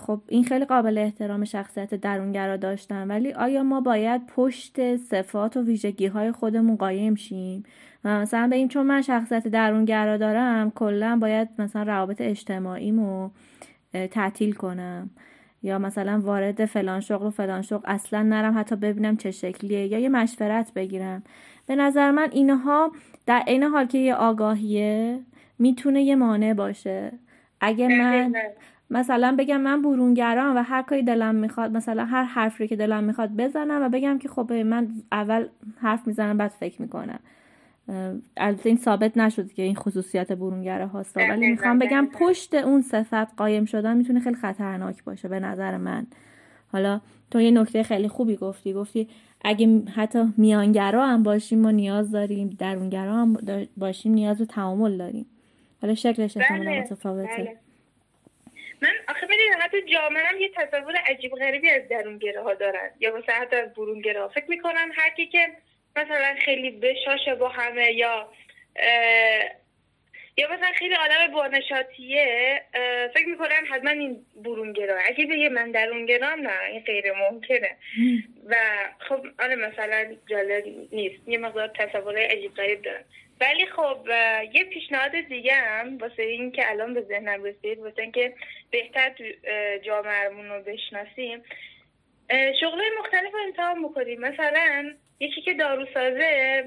خب این خیلی قابل احترام، شخصیت درونگرا داشتن، ولی آیا ما باید پشت صفات و ویژگی‌های خودمون قایم شیم؟ مثلا بگیم چون من شخصیت درونگرا دارم کلا باید مثلا روابط اجتماعیمو تعطیل کنم، یا مثلا وارد فلان شغل اصلا نرم حتی ببینم چه شکلیه، یا یه مشورت بگیرم. به نظر من اینها در این حال که یه آگاهیه میتونه یه مانع باشه. اگه من مثلا بگم من برونگرام و هر کاری دلم میخواد، مثلا هر حرفی که دلم میخواد بزنم و بگم که خب من اول حرف میزنم بعد فکر میکنم، البته این ثابت نشد که این خصوصیت برونگره هاست، ولی میخوام بگم پشت اون صفت قایم شدن میتونه خیلی خطرناک باشه به نظر من. حالا تو یه نکته خیلی خوبی گفتی اگه حتی میانگرا هم باشیم ما نیاز داریم، درونگرا هم باشیم نیاز به تعامل داریم، حالا شکلش کاملا متفاوته. من آخه ببین حتی جامعه هم یه تصور عجیب غریبی از درونگره ها دارن، یا مثلا حتی از برونگره ها. فکر میکنم هر کی که مثلا خیلی بشاشه با همه یا مثلا خیلی آدم بانشاتیه، فکر میکنم حتما این برونگرا. اگه بگه من درونگرام، نه این غیر ممکنه. و خب آره مثلا جالب نیست، یه مقدار تصوره عجیب غریب دارم. ولی خب یه پیشنهاد دیگه هم واسه این که الان به ذهنم رسید، واسه این که بهتر جامعه‌مون رو بشناسیم، شغلای مختلف رو امتحان بکنیم. مثلا یکی که داروسازه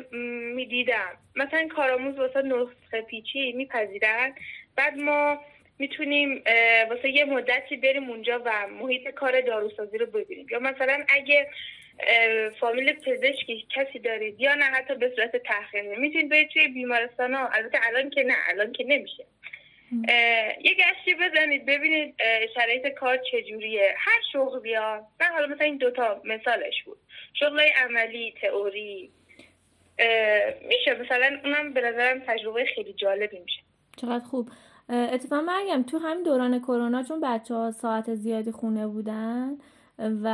میدیدم، مثلا کارآموز واسه نسخه پیچی میپذیرن، بعد ما میتونیم واسه یه مدتی بریم اونجا و محیط کار داروسازی رو ببینیم. یا مثلا اگه فامیل پزشکی کسی دارید، یا نه حتی به صورت تحقیقی میتونید برید توی بیمارستان ها، البته الان که نمیشه، یه گشتی بزنید ببینید شرایط کار چجوریه. هر شغلی ها، من حالا مثلا این دوتا مثالش بود، شغلای عملی تئوری میشه مثلا، اونم به نظرم تجربه خیلی جالبی میشه. چقدر خوب. اتفاقا مریم تو همین دوران کرونا چون بچه‌ها ساعت زیادی خونه بودن و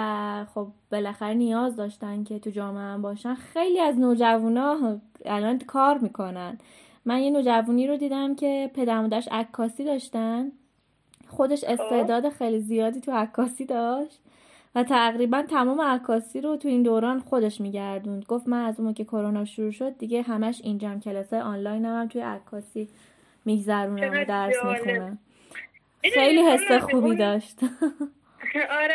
خب بالاخره نیاز داشتن که تو جامعه هم باشن، خیلی از نوجوانا الان کار میکنن. من یه نوجوانی رو دیدم که پدر مادرش عکاسی داشتن، خودش استعداد خیلی زیادی تو عکاسی داشت و تقریبا تمام عکاسی رو تو این دوران خودش میگردوند. گفت من از اون که کرونا شروع شد دیگه همش اینجا کلاسای آنلاین هم توی عکاسی میگذرونم، درس میخونم. خیلی حس خوبی داشت. آره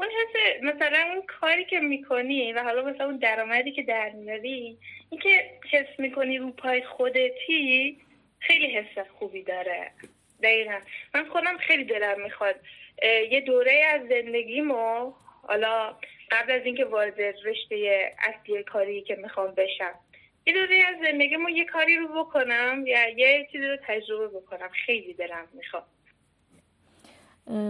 اون حس، مثلا اون کاری که میکنی و حالا مثلا اون درآمدی که در میاری، این که حس میکنی رو پای خودتی، خیلی حس خوبی داره. دقیقا من خودم خیلی دلم میخواد یه دوره از زندگیمو، حالا قبل از اینکه وارد رشته اصلی کاری که میخوام بشم، یه دوره از زندگیمو یه کاری رو بکنم یا یه چیزی رو تجربه بکنم، خیلی دلم میخواد.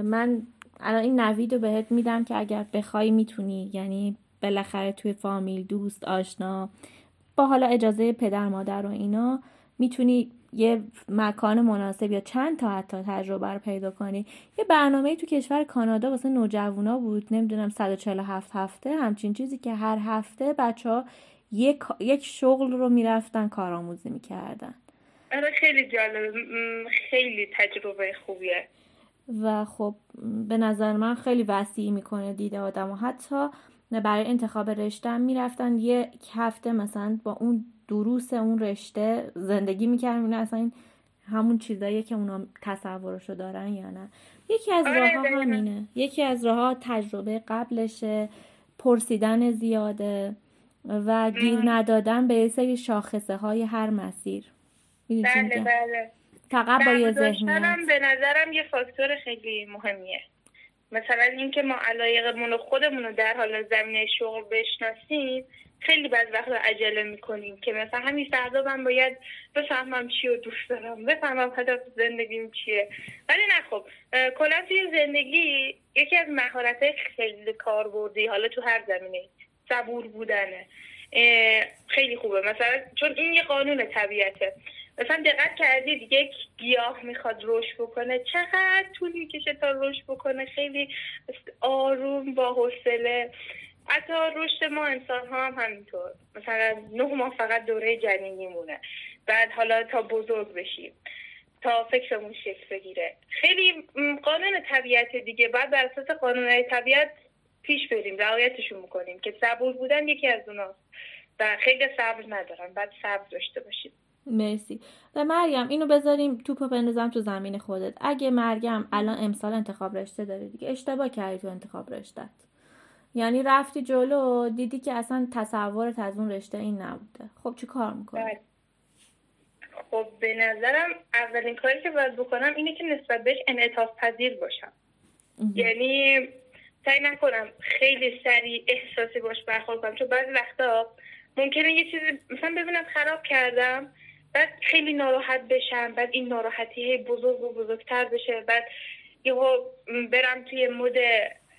من الان این نوید رو بهت میدم که اگر بخوای میتونی، یعنی بالاخره توی فامیل، دوست، آشنا، با حالا اجازه پدر مادر و اینا میتونی یه مکان مناسب یا چند تا حتی تجربه رو پیدا کنی. یه برنامه‌ای تو کشور کانادا واسه نوجوانا بود، نمیدونم 147 هفته همچین چیزی، که هر هفته بچه‌ها یک شغل رو میرفتن کارآموزی میکردن. آره خیلی جالب، خیلی تجربه خوبیه و خب به نظر من خیلی وسیع میکنه دیده آدم. و حتی برای انتخاب رشته هم میرفتن یک هفته مثلا با اون دروس اون رشته زندگی میکردن، اصلا این همون چیزاییه که اونا تصورشو دارن یا نه. یکی از راه‌ها همینه، یکی از راه‌ها تجربه قبلشه، پرسیدن زیاده و گیر ندادن به سری شاخصه های هر مسیر. بله تقبل ذهنم به نظرم یه فاکتور خیلی مهمیه. مثلا اینکه ما علایقمون و خودمون رو در حال زمینه شغل بشناسیم. خیلی بعض وقتا عجله میکنیم که مثلا همین فردا من باید بفهمم چی رو دوست دارم، بفهمم هدف زندگیم چیه. ولی نه، خب کلا توی زندگی یکی از مهارت‌های خیلی کاربردی، حالا تو هر زمینه، صبور بودنه. خیلی خوبه. مثلا چون این یه قانون طبیعته، مثلا دقت کردید یک گیاه میخواد رشد بکنه چقدر طول میکشه تا رشد بکنه؟ خیلی آروم با حوصله. حتی رشد ما انسان ها هم همینطور، مثلا 9 ماه فقط دوره جنینی مونه، بعد حالا تا بزرگ بشیم تا فکرمون شکل بگیره. خیلی قانون طبیعت دیگه، بعد بر اساس قانونهای طبیعت پیش بریم، رعایتشون میکنیم که صبور بودن یکی از اوناست و خیلی صبر ندارن، بعد صبر داشته باشیم. مرسی. و مریم اینو بذاریم توپو بندازم تو زمین خودت. اگه مریم الان امسال انتخاب رشته داره دیگه، اشتباه کردی تو انتخاب رشتهت، یعنی رفتی جلو دیدی که اصلا تصورت از اون رشته این نبوده، خب چی کار میکنی؟ خب به نظرم اولین کاری که باید بکنم اینه که نسبت بهش انعطاف پذیر باشم. یعنی سعی نکنم خیلی سریع احساسی باش برخورد کنم، چون بعضی وقتا ممکنه یه چیزی مثلا ببینم خراب کردم، بعد خیلی ناراحت بشم، بعد این ناراحتی بزرگ و بزرگتر بشه، بعد یهو برم توی مود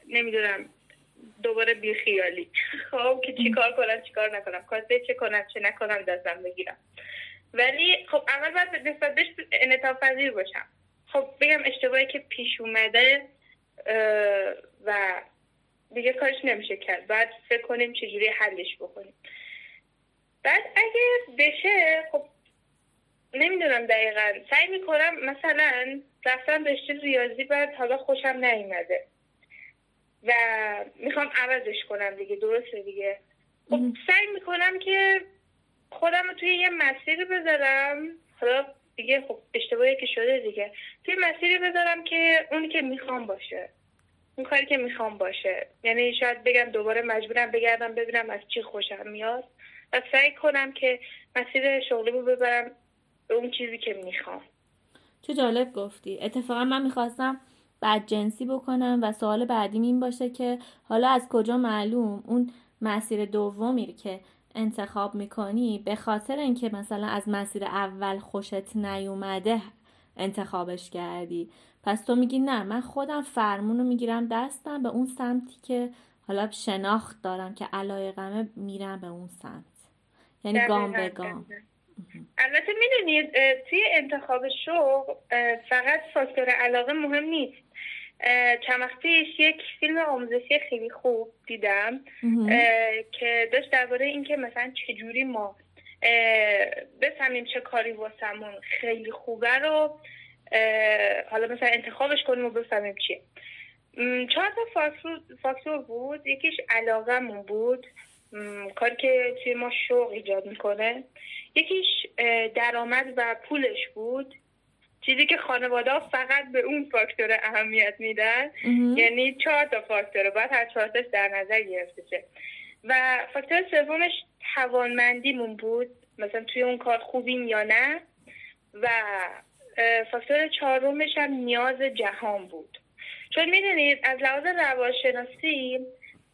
نمیدونم دوباره بیخیالی، خب که چیکار کنم چیکار نکنم، کاسه چه کنم چه نکنم دستم بگیرم. ولی خب اول باید نسبت بهش انعطاف پذیر باشم، خب بگم اشتباهی که پیش اومده و دیگه کارش نمیشه کرد، بعد فکر کنیم چجوری حلش بکنیم. بعد اگه بشه خب نمیدونم دقیقا سعی میکنم مثلا رفتم رشته ریاضی بعد حالا خوشم نیومده و میخوام عوضش کنم دیگه، درسته دیگه، خب سعی میکنم که خودم رو توی یه مسیری بذارم، حالا دیگه خب اشتباهی که شده دیگه، توی مسیری بذارم که اونی که میخوام باشه، اون کاری که میخوام باشه. یعنی شاید بگم دوباره مجبورم بگردم ببینم از چی خوشم میاد و سعی کنم که مسیر شغلی رو ببرم به اون چیزی که میخوام. چه جالب گفتی. اتفاقا من میخواستم بدجنسی بکنم و سوال بعدیم این باشه که حالا از کجا معلوم اون مسیر دومی که انتخاب میکنی به خاطر اینکه مثلا از مسیر اول خوشت نیومده انتخابش کردی؟ پس تو میگی نه من خودم فرمونو میگیرم دستم به اون سمتی که حالا شناخت دارم که علایقمه، میرم به اون سمت، یعنی گام به گام. البته میدونید توی انتخاب شغل فقط فاکتور علاقه مهم نیست. چند وقت پیش یک فیلم آموزشی خیلی خوب دیدم که داشت درباره اینکه مثلا چجوری ما بفهمیم چه کاری واسمون خیلی خوبه رو حالا مثلا انتخابش کنیم و بفهمیم چیه. 4 تا فاکتور بود، یکیش علاقه‌مون بود، کاری که توی ما شوق ایجاد میکنه، یکیش درآمد و پولش بود، چیزی که خانواده ها فقط به اون فاکتور اهمیت میدن. یعنی 4 تا فاکتور باید هر 4 تاش در نظر گرفته شه. و فاکتور سومش توانمندیمون بود، مثلا توی اون کار خوبیم یا نه. و فاکتور 4مش هم نیاز جهان بود، چون میدونید از لحاظ روانشناسی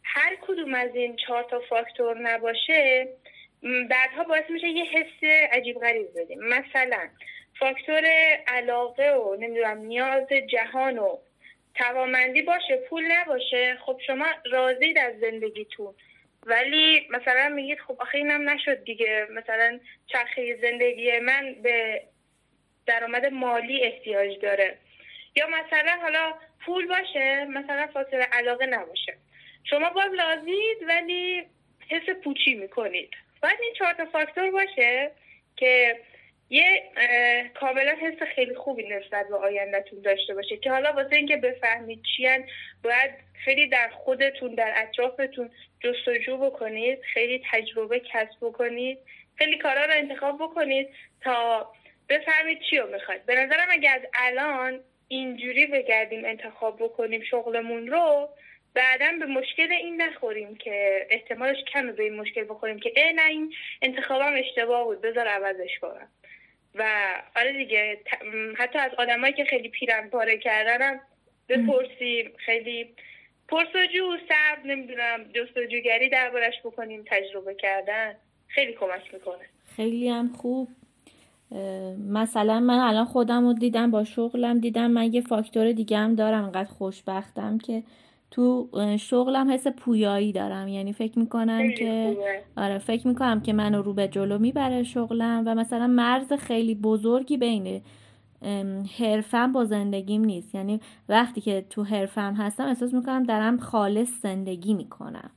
هر کدوم از این 4 تا فاکتور نباشه بعدها باعث میشه یه حس عجیب غریب بدیم. مثلا فاکتور علاقه و نمیدونم نیاز جهان و توانمندی باشه، پول نباشه، خب شما راضید از زندگیتون، ولی مثلا میگید خب آخه اینم نشد دیگه، مثلا چرخه زندگی من به درآمد مالی احتیاج داره. یا مثلا حالا پول باشه، مثلا فاکتور علاقه نباشه، شما باز راضید ولی حس پوچی میکنید. باید این 4 تا فاکتور باشه که یه کاملا حس خیلی خوبی نسبت به آینده‌تون داشته باشه، که حالا واسه اینکه بفهمید چیان باید خیلی در خودتون در اطرافتون جستجو بکنید، خیلی تجربه کسب بکنید، خیلی کارا رو انتخاب بکنید تا بفهمید چی رو میخواید. به نظرم اگه از الان اینجوری بگردیم انتخاب بکنیم شغلمون رو، بعداً به مشکل این نخوریم که احتمالش کمه به این مشکل بخوریم که نه این انتخابم اشتباه بود بذار عوضش کنم. و آره دیگه حتی از آدمایی که خیلی پیرن پاره کردنم بپرسیم، خیلی پرسجو صبر نمیدونم جستجوگری دربارش بکنیم، تجربه کردن خیلی کمک میکنه. خیلی هم خوب. مثلا من الان خودم رو دیدم با شغلم، دیدم من یه فاکتور دیگه هم دارم، انقدر خوشبختم که تو شغلم حس پویایی دارم، یعنی فکر میکنم که منو رو به جلو میبره شغلم، و مثلا مرز خیلی بزرگی بین حرفم با زندگیم نیست. یعنی وقتی که تو حرفم هستم احساس میکنم دارم خالص زندگی میکنم،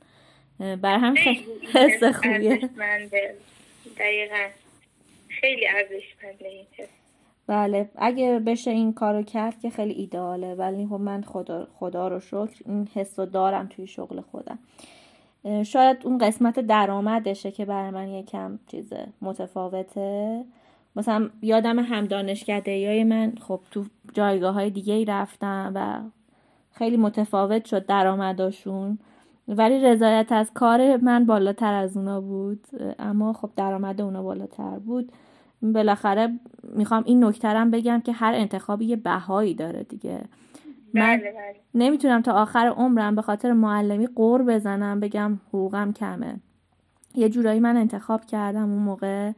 بر هم خیلی حس خوبیه. دقیقا خیلی ارزشمنده این حس. بله اگه بشه این کارو کرد که خیلی ایداله، ولی خب من خدا رو شکر این حس رو دارم توی شغل خودم. شاید اون قسمت درآمدشه که برای من یکم چیز متفاوته. مثلا یادم هم دانشکده‌ای من خب تو جایگاه‌های دیگه‌ای رفتم و خیلی متفاوت شد درآمدشون، ولی رضایت از کار من بالاتر از اونا بود، اما خب درآمد اونا بالاتر بود. بالاخره میخوام این نکترم بگم که هر انتخابی یه بهایی داره دیگه. من نمیتونم تا آخر عمرم به خاطر معلمی قور بزنم بگم حقوقم کمه. یه جورایی من انتخاب کردم اون موقع.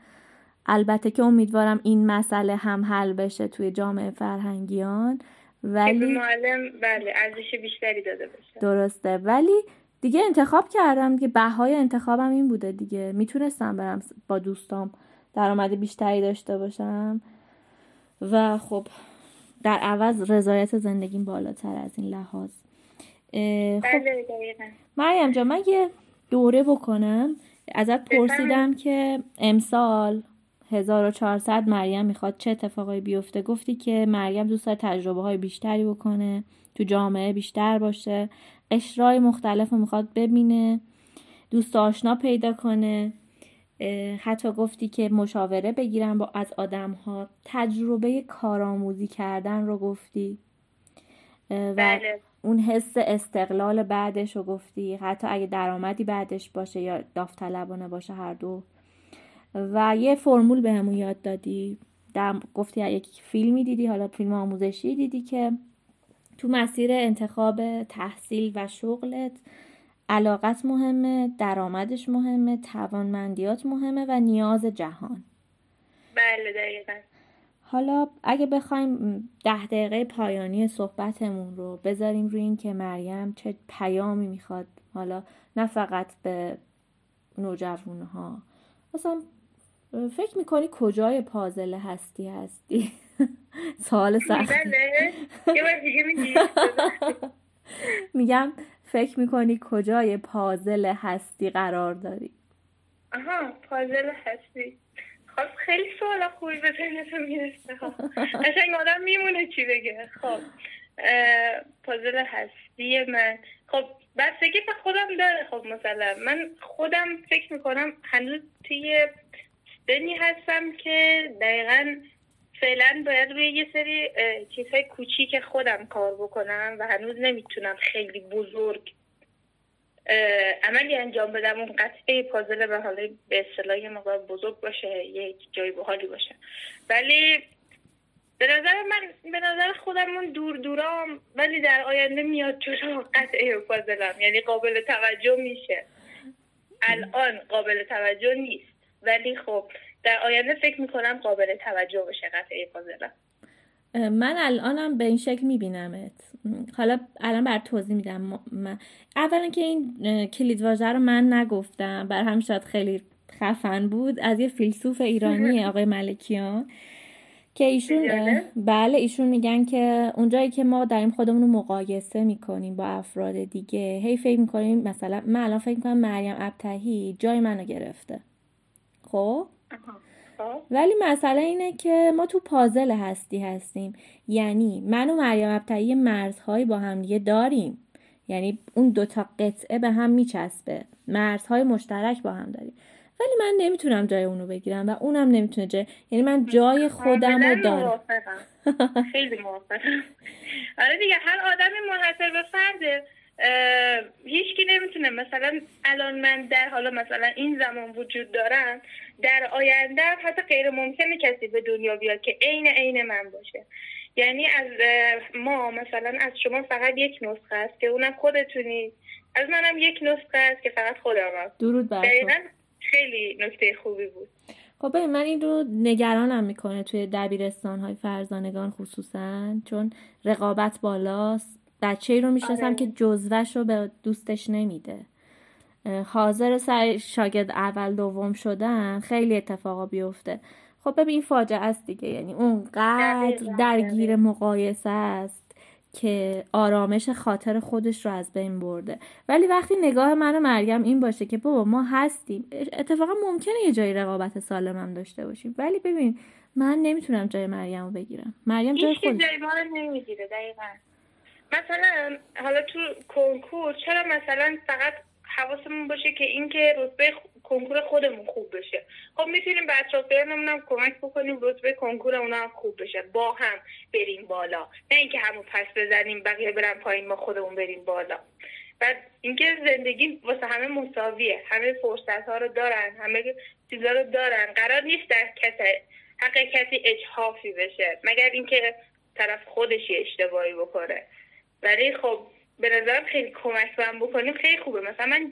البته که امیدوارم این مسئله هم حل بشه توی جامعه فرهنگیان، ولی معلم بله ارزش بیشتری داده بشه. درسته، ولی دیگه انتخاب کردم دیگه، بهای انتخابم این بوده دیگه. میتونستم برم با دوستام درآمد بیشتری داشته باشم و خب در عوض رضایت زندگیم بالاتر از این لحاظ. خب مریم جان من یه دوره بکنم ازت پرسیدم که امسال 1400 مریم میخواد چه اتفاقایی بیفته. گفتی که مریم دوست داره تجربه های بیشتری بکنه، تو جامعه بیشتر باشه، قشرهای مختلف رو میخواد ببینه، دوست آشنا پیدا کنه، حتی گفتی که مشاوره بگیرن با از آدم ها، تجربه کارآموزی کردن رو گفتی و بله. اون حس استقلال بعدش رو گفتی، حتی اگه درآمدی بعدش باشه یا داوطلبانه باشه هر دو. و یه فرمول بهمون یاد دادی، گفتی یک فیلمی دیدی، حالا فیلم آموزشی دیدی که تو مسیر انتخاب تحصیل و شغلت علاقت مهمه، درآمدش مهمه، توانمندیات مهمه و نیاز جهان. بله دقیقاً. حالا اگه بخوایم 10 دقیقه پایانی صحبتمون رو بذاریم روی این که مریم چه پیامی میخواد، حالا نه فقط به نوجوانها، مثلا فکر میکنی کجای پازل هستی هستی؟ سوال سختی. یه بار دیگه میگم فکر میکنی کجای پازل هستی قرار داری؟ آها پازل هستی. خب خیلی سوال خوبی به ذهنت میرسه. قشنگ آدم میمونه چی بگه. خب پازل هستی من خب بستگی به خودم داره. خب مثلا من خودم فکر میکنم هنوز توی سنی هستم که دقیقاً فعلا باید روی یه سری چیزهای کوچیک خودم کار بکنم و هنوز نمیتونم خیلی بزرگ عملی انجام بدم. اون قطعه پازل به حاله به اصطلاح یه مقدار بزرگ باشه، یک جای باحالی باشه، ولی به نظر خودم اون دور دورام، ولی در آینده میاد جلو قطعه پازلم، یعنی قابل توجه میشه. الان قابل توجه نیست، ولی خب در آینده فکر میکنم قابل توجه بشه قطعه پازلم. من الانم به این شکل میبینمت. حالا الان برات توضیح میدم. اولا که این کلیدواژه رو من نگفتم، بر همین شاید خیلی خفن بود، از یه فیلسوف ایرانی آقای ملکیان که ایشون بله ایشون میگن که اونجایی که ما داریم خودمون رو مقایسه میکنیم با افراد دیگه، هی فکر میکنیم مثلا من الان فکر میکنم مریم عبتاییم جای منو گرفته. خب ولی مسئله اینه که ما تو پازل هستی هستیم، یعنی من و مریم عبتاییم مرزهای با هم دیگه داریم، یعنی اون دوتا قطعه به هم میچسبه، مرزهای مشترک با هم داریم، ولی من نمیتونم جای اونو بگیرم و اونم نمیتونه جای، یعنی من جای خودم رو دارم. خیلی موافقم. آره دیگه هر آدمی منحصر به فرده، هیچکی نمیتونه مثلا الان من در حالا مثلا این زمان وجود دارم، در آینده حتی غیر ممکنه کسی به دنیا بیاد که عین من باشه. یعنی از ما مثلا از شما فقط یک نسخه است که اونم خودتونی، از منم یک نسخه است که فقط خودم هست. درود بر تو. خیلی نکته خوبی بود. خب من این رو نگرانم میکنه توی دبیرستان‌های فرزانگان خصوصا، چون رقابت بالاست، بچه‌ای رو میشناسم که جزوه‌ش رو به دوستش نمیده. حاضر سر شاگرد اول دوم شدن خیلی اتفاقا بیفته. خب ببین فاجعه است دیگه، یعنی اونقدر درگیر مقایسه است که آرامش خاطر خودش رو از بین برده. ولی وقتی نگاه من و مریم این باشه که بابا ما هستیم، اتفاقا ممکنه یه جای رقابت سالم هم داشته باشیم، ولی ببین من نمیتونم جای مریم رو بگیرم، مریم جای خودش هیچ جای ما رو نمیگیره. دقیقاً مثلا حالا تو کنکور چرا مثلا فقط حواسمون باشه که اینکه رتبه کنکور خودمون خوب بشه؟ خب میتونیم به اطرافیانمون هم کمک بکنیم رتبه کنکور اونا هم خوب بشه، با هم بریم بالا، نه اینکه همون پس بزنیم بقیه برن پایین ما خودمون بریم بالا. و اینکه زندگی واسه همه مساویه، همه فرصت ها رو دارن، همه چیزا رو دارن، قرار نیست در حق کسی اجحافی بشه مگر اینکه طرف خودش یه اشتباهی بکنه. ولی خب به نظرم خیلی کمک بهم بکنیم خیلی خوبه. مثلا من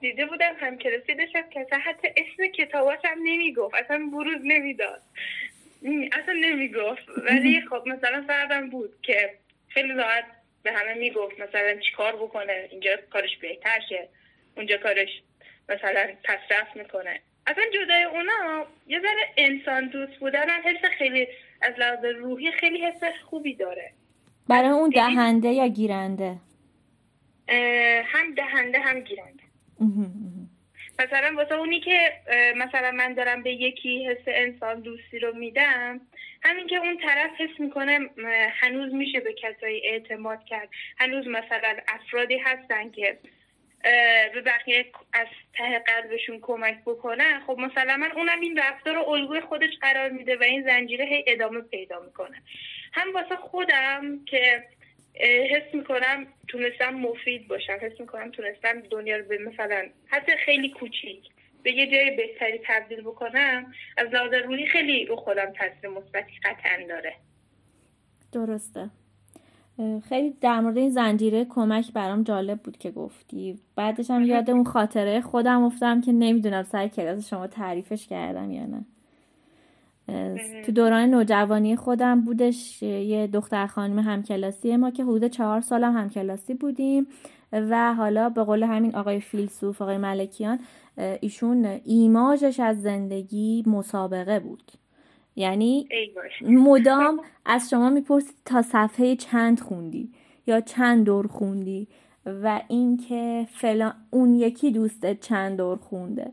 دیده بودم همکلاسی داشتم که حتی اسم کتاباش هم نمیگفت، اصلا بروز نمیداد، اصلا نمیگفت، ولی خب مثلا فردم بود که خیلی راحت به همه میگفت مثلا چی کار بکنه، اینجا کارش بهتر شه، اونجا کارش مثلا تصرف میکنه. اصلا جدای اونا یه ذره انسان دوست بودن هم حس خیلی از لحاظ روحی خیلی حس خوبی داره. برای اون دهنده یا گیرنده؟ هم دهنده هم گیرنده. مثلا واسه اونی که مثلا من دارم به یکی حس انسان دوستی رو میدم، همین که اون طرف حس میکنه هنوز میشه به کسایی اعتماد کرد، هنوز مثلا افرادی هستن که به بقیه از ته قلبشون کمک بکنن، خب مثلا من اونم این رفتار رو الگوی خودش قرار میده و این زنجیره هی ادامه پیدا میکنه. هم واسه خودم که حس میکنم تونستم مفید باشم، حس میکنم تونستم دنیا رو به مثلا حتی خیلی کوچیک به یه جای بهتری تبدیل بکنم، از لحاظ روحی خیلی رو خودم تاثیر مثبتی قطعا داره. درسته. خیلی در مورد این زنجیره کمک برام جالب بود که گفتی. بعدش هم یاد اون خاطره خودم افتادم که نمیدونم سر کلاس شما تعریفش کردم یا نه. تو دوران نوجوانی خودم بودش، یه دختر خانم همکلاسی ما که حدود 4 سال هم همکلاسی بودیم و حالا به قول همین آقای فیلسوف آقای ملکیان، ایشون ایماجش از زندگی مسابقه بود، یعنی مدام از شما میپرسید تا صفحه چند خوندی یا چند دور خوندی و اینکه فلان اون یکی دوستت چند دور خونده.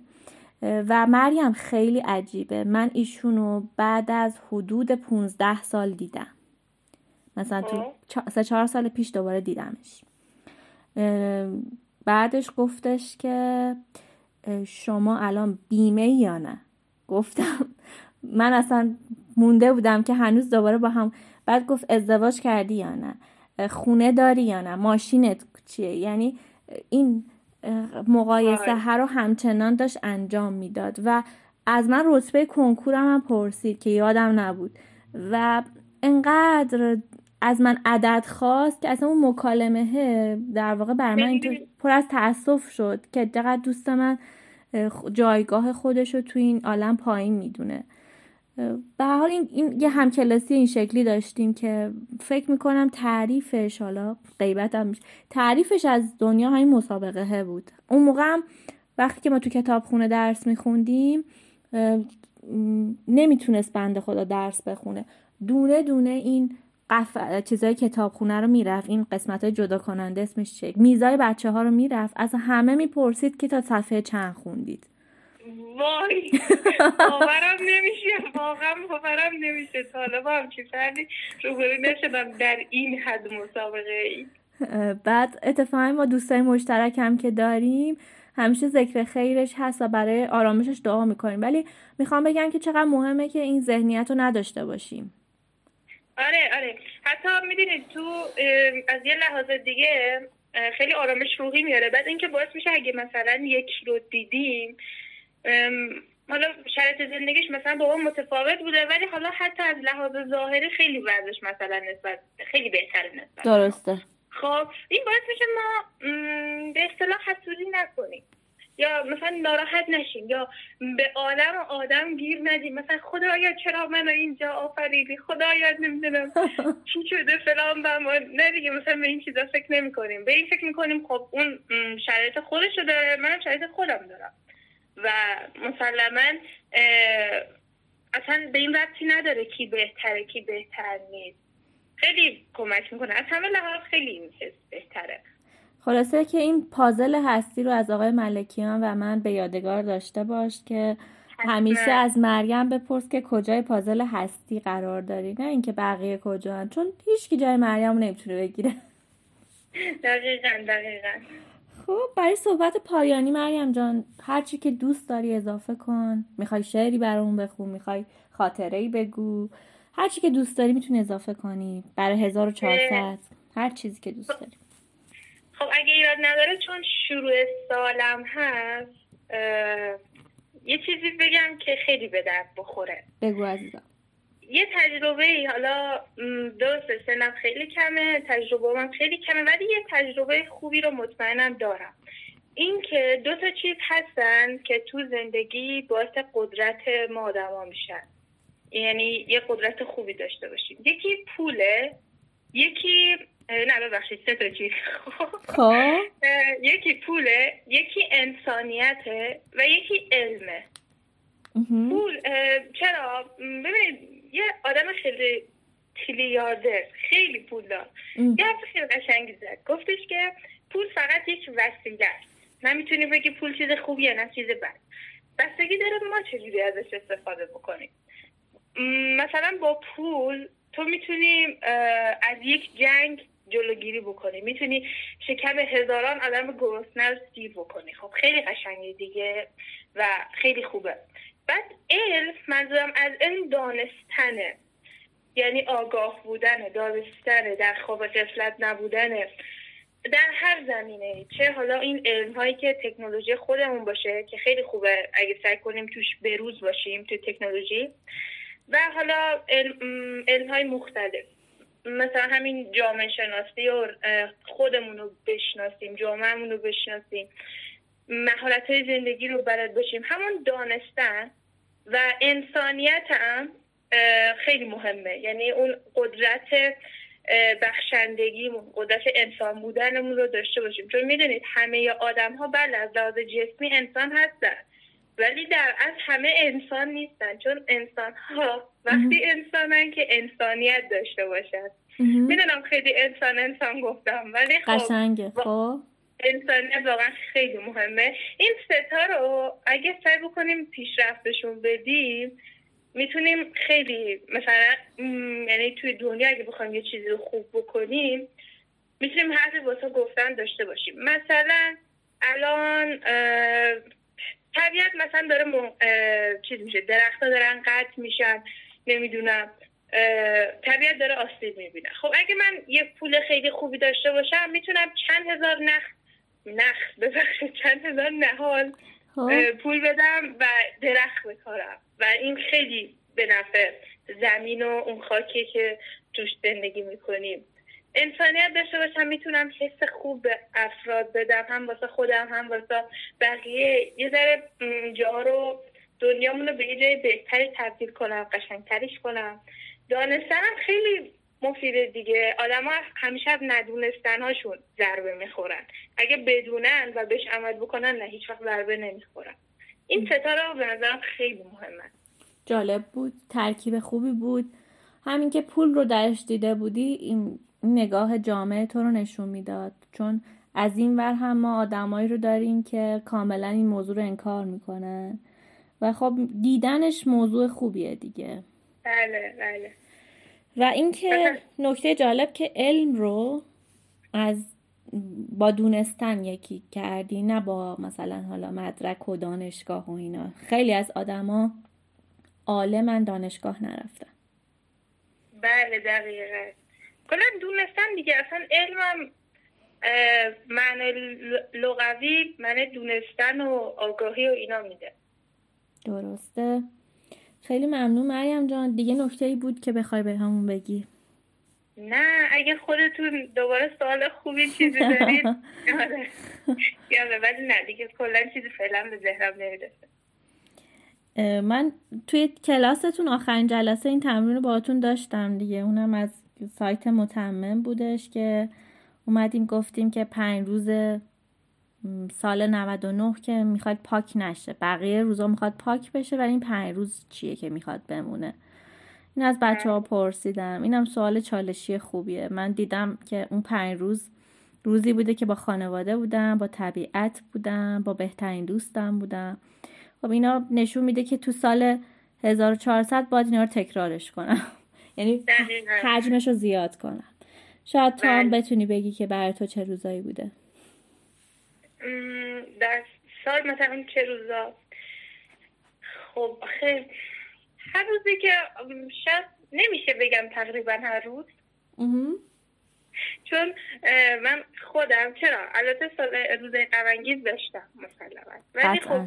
و مریم خیلی عجیبه، من ایشونو بعد از حدود 15 سال دیدم، مثلا تو 3-4 سال پیش دوباره دیدمش. بعدش گفتش که شما الان بیمه یا نه؟ گفتم من اصلا مونده بودم که هنوز دوباره با هم. بعد گفت ازدواج کردی یا نه، خونه داری یا نه، ماشینت چیه؟ یعنی این مقایسه ها رو همچنان داشت انجام میداد و از من رتبه کنکورم هم پرسید که یادم نبود و انقدر از من عدد خواست که اصلا اون مکالمه در واقع بر من اینطور پر از تأسف شد که دقیقاً دوست من جایگاه خودش رو تو این عالم پایین میدونه. به هر حال این یه همکلاسی این شکلی داشتیم که فکر میکنم تعریفش، حالا غیبت هم میشه، تعریفش از دنیا همین مسابقه بود. اون موقع هم وقتی که ما تو کتابخونه درس میخوندیم نمیتونست بنده خدا درس بخونه، دونه دونه این چیزای کتابخونه رو میرفت، این قسمتای جدا کننده اسمش چیه، میزای بچه ها رو میرفت، از همه میپرسید که تا صفحه چند خوندید. وای باورم نمیشه، واقعا باورم نمیشه. طالبا هم چی فردی روبرو نشدم در این حد مسابقه ای. بعد اتفاقا ما دوستای مشترک هم که داریم همیشه ذکر خیرش هست و برای آرامشش دعا میکنیم، ولی میخوام بگم که چقدر مهمه که این ذهنیت رو نداشته باشیم. آره حتی میدونید تو از یه لحاظ دیگه خیلی آرامش روحی میاره. بعد اینکه باعث میشه اگه مثلا یکی رو دیدیم، حالا شرایط زندگیش مثلا با ما متفاوت بوده، ولی حالا حتی از لحاظ ظاهری خیلی وضعش مثلا نسبت خیلی بهتره نسبت. درسته. خب این باعث میشه ما به اصطلاح حسودی نکنیم، یا مثلا ناراحت نشیم یا به آدم و آدم گیر ندیم، مثلا خدایا چرا منو اینجا آفریدی، خدایا نمیدونم چی شده فلان بهمان، نه دیگه مثلا به این چیزا فکر نمی‌کنیم، به این فکر می‌کنیم خب اون شرایط خودش رو داره، منم شرایط خودم دارم و مسلماً اصلا به این ربطی نداره کی بهتره کی بهتر نیست، خیلی کمک میکنه از همه لحاظ، خیلی این حس بهتره. خلاصه که این پازل هستی رو از آقای ملکیان و من به یادگار داشته باش که همیشه از مریم بپرس که کجای پازل هستی قرار داری، نه اینکه بقیه کجان، چون هیچ کی جای مریم رو نمیتونه بگیره. دقیقاً. خب برای صحبت پایانی مریم جان هر چی که دوست داری اضافه کن، میخوای شعری برامون بخون، میخوای خاطره‌ای بگو، هر چی که دوست داری میتونی اضافه کنی برای 1400، هر چیزی که دوست داری. خب اگه ایراد نداره چون شروع سالم هست یه چیزی بگم که خیلی به درد بخوره. بگو عزیزم. یه تجربه، حالا درسته سنم خیلی کمه، تجربه من خیلی کمه، ولی یه تجربه خوبی رو مطمئنم دارم. این که دو تا چیز هستن که تو زندگی باعث قدرت ما آدما میشن، یعنی یه قدرت خوبی داشته باشیم، یکی پوله، یکی سه تا چیز. خب یکی پوله، یکی انسانیته و یکی علمه. پول چرا؟ ببینید یه آدم خیلی تریلیاردر، خیلی پولدار، یه حرف خیلی قشنگی زد، گفتش که پول فقط یک وسیله است، نمیتونی بگی پول چیز خوبیه نه چیز بد، بستگی داره ما چجوری ازش استفاده بکنیم. مثلا با پول تو میتونی از یک جنگ جلوگیری بکنی، میتونی شکم هزاران آدم گرسنه رو سیر بکنی، خب خیلی قشنگه دیگه و خیلی خوبه. بعد علم، منظورم از علم دانستنه، یعنی آگاه بودنه، دانستنه، در خواب غفلت نبودنه، در هر زمینه، چه حالا این علم هایی که تکنولوژی خودمون باشه که خیلی خوبه اگه سعی کنیم توش بروز باشیم تو تکنولوژی، و حالا علم های مختلف، مثلا همین جامعه شناسی و خودمون رو بشناسیم، جامعهمون رو بشناسیم، مهارت‌های زندگی رو بلد باشیم، همون دانستن و انسانیت هم خیلی مهمه، یعنی اون قدرت بخشندگیمون، قدرت انسان بودنمون رو داشته باشیم، چون میدونید همه آدم‌ها بله از لحاظ جسمی انسان هستن ولی در اصل همه انسان نیستن، چون انسان‌ها وقتی انسانن که انسانیت داشته باشن. میدونم خیلی انسان گفتم ولی خب قشنگه. خب انسانیت واقعا خیلی مهمه. این ستا رو اگه سعی بکنیم پیشرفتشون بدیم میتونیم خیلی مثلا یعنی توی دنیا اگه بخوایم یه چیزی رو خوب بکنیم میتونیم حرفی واسه گفتن داشته باشیم. مثلا الان طبیعت مثلا داره چیز میشه، درخت‌ها دارن قطع میشن، نمیدونم طبیعت داره آسیب میبینه. خب اگه من یه پول خیلی خوبی داشته باشم میتونم چند هزار نهال پول بدم و درخت بکارم و این خیلی به نفع زمین و اون خاکی که توش زندگی میکنیم. انسانیت داشته باشم میتونم حس خوب به افراد بدم، هم واسه خودم هم واسه بقیه، یه ذره جا رو دنیامونو به یه جای بهتری تبدیل کنم، قشنگترش کنم. دانستن خیلی مفیده دیگه، آدم ها همیشه از ندونستن هاشون ضربه میخورن، اگه بدونن و بهش عمل بکنن نه هیچ وقت ضربه نمیخورن. این ستاره به نظرم خیلی مهمه. جالب بود، ترکیب خوبی بود، همین که پول رو درش دیده بودی این نگاه جامعه تو رو نشون میداد، چون از این ور هم ما آدمایی رو داریم که کاملا این موضوع رو انکار میکنن و خب دیدنش موضوع خوبیه دیگه. بله. و اینکه نکته جالب که علم رو با دونستن یکی کردی، نه با مثلا حالا مدرک و دانشگاه و اینا. خیلی از آدما عالمن دانشگاه نرفتن. بله دقیقاً. کلا دونستن دیگه، اصلا علمم معنی لغوی معنی دونستن و آگاهی و اینا میده. درسته. خیلی ممنون مریم جان. دیگه نکته‌ای بود که بخوای به همون بگی؟ نه اگه خودتون دوباره سوال خوبی چیزی دارید ولی نه دیگه کلا چیزی فعلا به ذهنم نمیرسه. من توی کلاستون آخرین جلسه این تمرین رو باهاتون داشتم دیگه، اونم از سایت متمم بودش که اومدیم گفتیم که 5 روز سال 99 که میخواد پاک نشه، بقیه روزا میخواد پاک بشه ولی این 5 روز چیه که میخواد بمونه. این از بچه‌ها پرسیدم، اینم سوال چالشی خوبیه. من دیدم که اون 5 روز روزی بوده که با خانواده بودم، با طبیعت بودم، با بهترین دوستم بودم. خب اینا نشون میده که تو سال 1400 باید اینا رو تکرارش کنم، یعنی حجمش رو زیاد کنم. شاید تو هم بتونی بگی که برای تو چه روزایی بوده در سال، مثلا چه روزا. خب خیلی هر روزی که شاید نمیشه بگم تقریبا هر روز چون من خودم چرا البته سال روزای قمنگیز داشتم مسلما، ولی خب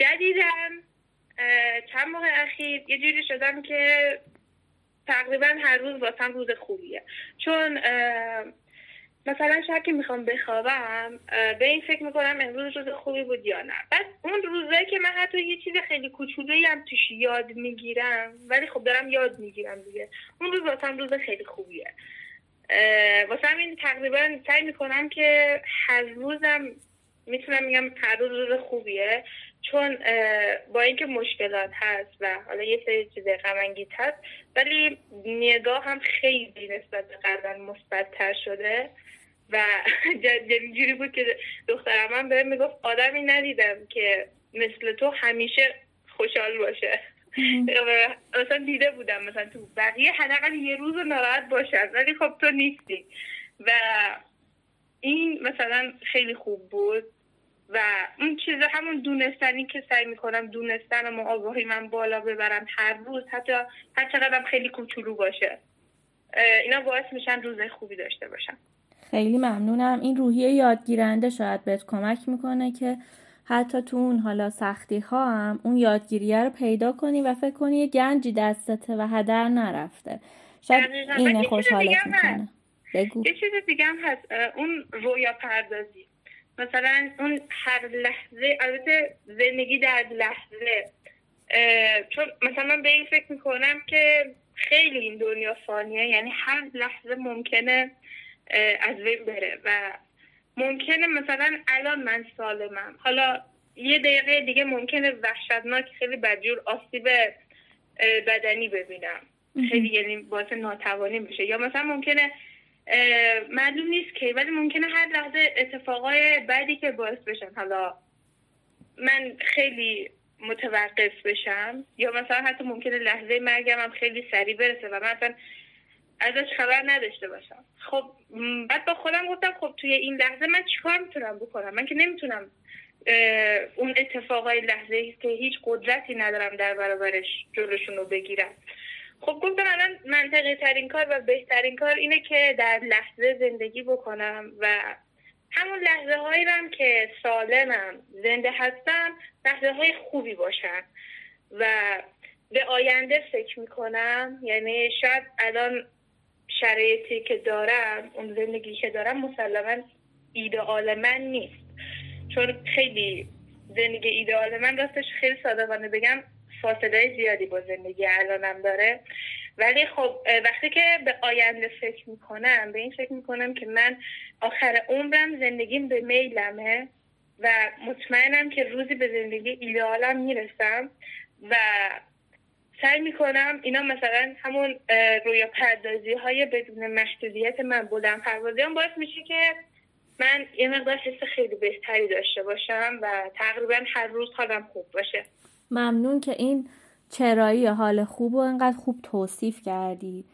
جدیدم چند ماه اخیر یه جوری شدم که تقریبا هر روز واسم روز خوبیه. چون مثلا شب که میخوام بخوابم به این فکر میکنم امروز روز خوبی بود یا نه. بعد اون روزایی که من حتی یه چیز خیلی کوچولویی هم توش یاد میگیرم، ولی خب دارم یاد میگیرم دیگه، اون روز واسم روز خیلی خوبیه. واسم این تقریبا سعی میکنم که هر روزم میتونم میگم هر روز روز خوبیه، چون با اینکه مشکلات هست و حالا یه سری چیزای غم انگیز هست، ولی نگاه هم خیلی نسبت به قبلا مثبت‌تر شده و جوری بود که دخترم هم بهم میگفت آدمی ندیدم که مثل تو همیشه خوشحال باشه. مثلا دیده بودم مثلا تو بقیه حداقل یه روز ناراحت باشن، ولی خب تو نیستی و این مثلا خیلی خوب بود. و اون چیز همون دونستنی که سعی میکنم دونستنم و آگاهی من بالا ببرم هر روز، حتی هر چقدرم خیلی کوچولو باشه، اینا باعث میشن روز خوبی داشته باشم. خیلی ممنونم. این روحیه یادگیرنده شاید بهت کمک میکنه که حتی تو اون حالا سختی ها هم اون یادگیریه رو پیدا کنی و فکر کنی یه گنجی دستته و هدر نرفته. شاید این خوشحالت میکنه. یه چیز دیگه هم هست، اون رویا پردازی. مثلا اون هر لحظه، البته زندگی در لحظه، چون مثلا من به این فکر میکنم که خیلی این دنیا فانیه، یعنی هر لحظه ممکنه از بین بره و ممکنه مثلا الان من سالمم، حالا یه دقیقه دیگه ممکنه وحشتناک خیلی بدجور آسیب بدنی ببینم، خیلی یعنی باعث ناتوانی بشه، یا مثلا ممکنه معلوم نیست که، ولی ممکنه هر لحظه اتفاقای بعدی که باعث بشن حالا من خیلی متوقف بشم، یا مثلا حتی ممکنه لحظه مرگم هم خیلی سریع برسه و من اصلا ازش خبر نداشته باشم. خب بعد با خودم گفتم خب توی این لحظه من چیکار میتونم بکنم؟ من که نمیتونم اون اتفاقای لحظه‌ای که هیچ قدرتی ندارم در برابرش جلوشون رو بگیرم. خب گفتم الان منطقی ترین کار و بهترین کار اینه که در لحظه زندگی بکنم و همون لحظه هایی هم که سالمم زنده هستم لحظه های خوبی باشن و به آینده فکر میکنم. یعنی شاید الان شرایطی که دارم، اون زندگی که دارم مسلما ایدئال من نیست، چون خیلی زندگی ایدئال من راستش خیلی صادقانه بگم فاصله زیادی با زندگی الانم داره، ولی خب وقتی که به آینده فکر میکنم به این فکر میکنم که من آخر عمرم زندگیم به میلمه و مطمئنم که روزی به زندگی ایدئالم میرسم و سعی میکنم اینا مثلا همون رویا پردازی های بدون محدودیت من بودم پروازی هم باعث میشه که من یه مقدار حس خیلی بهتری داشته باشم و تقریبا هر روز حالم خوب باشه. ممنون که این چرایی حال خوب و انقدر خوب توصیف کردی.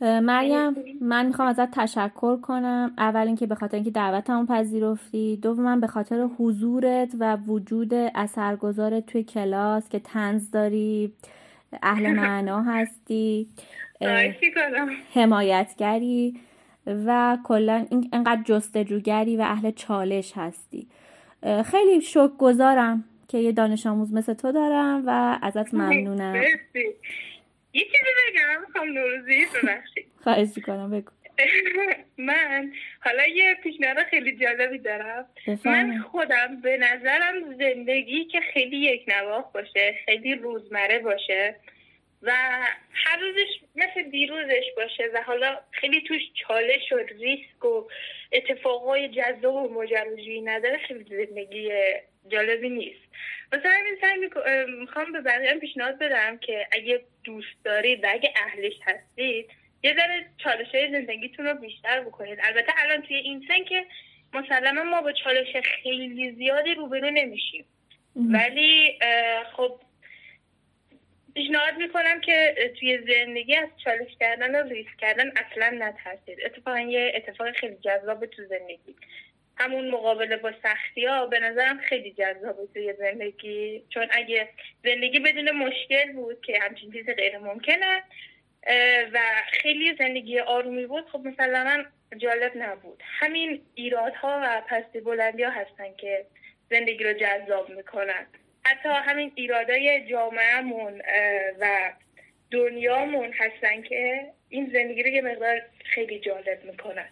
مریم، من میخوام ازت تشکر کنم، اول اینکه به خاطر اینکه دعوتمو پذیرفتی، دوم به خاطر حضورت و وجود اثرگذارت توی کلاس که طنز داری، اهل معنا هستی، حمایتگری و کلا انقدر جستجوگری و اهل چالش هستی. خیلی شکرگزارم که یه دانش آموز مثل تو دارم و ازت ممنونم. یه چیزی بگم خانم نوروزی، ببخشید. خواهش می‌کنم بگو. من حالا یه پیشنهاد خیلی جالبی دارم. من خودم به نظرم زندگی که خیلی یک نواخت باشه، خیلی روزمره باشه و هر روزش مثل دیروزش باشه و حالا خیلی توش چالش و ریسک و اتفاقای جذاب و ماجراجویی نداره، خیلی زندگی جالبی نیست. مثلا میخوام به بقیه پیشنهاد بدم که اگه دوست دارید و اگه اهلش هستید یه ذره چالش‌های زندگیتون رو بیشتر بکنید. البته الان توی این سن که مسلماً ما با چالش خیلی زیادی روبرو نمیشیم، ولی خب پیشنهاد میکنم که توی زندگی از چالش کردن و ریسک کردن اصلا نترسید. اتفاقاً یه اتفاق خیلی جذاب تو زندگی، همون مقابله با سختی‌ها به نظرم خیلی جذابه توی زندگی، چون اگه زندگی بدون مشکل بود که همچین چیز غیر ممکنه و خیلی زندگی آرومی بود، خب مثلا جالب نبود. همین ایرادها و پستی بلندی‌ها هستن که زندگی رو جذاب میکنن. حتی همین ایرادای جامعهمون و دنیامون هستن که این زندگی رو یه مقدار خیلی جالب میکنن.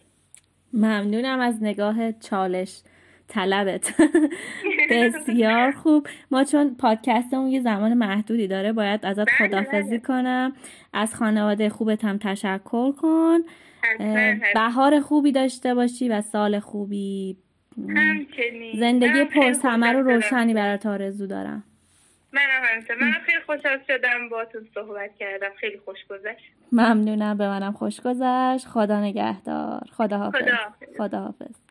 ممنونم از نگاه چالش طلبت. بسیار خوب. ما چون پادکستمون یه زمان محدودی داره باید ازت خداحافظی کنم. از خانواده خوبت هم تشکر کن. بهار خوبی داشته باشی و سال خوبی. زندگی پرثمر و روشنی برات آرزو دارم. منم خیلی خوشحال شدم باهاتون صحبت کردم، خیلی خوش گذشت. ممنونم، به منم خوش گذشت. خدا نگهدار. خداحافظ.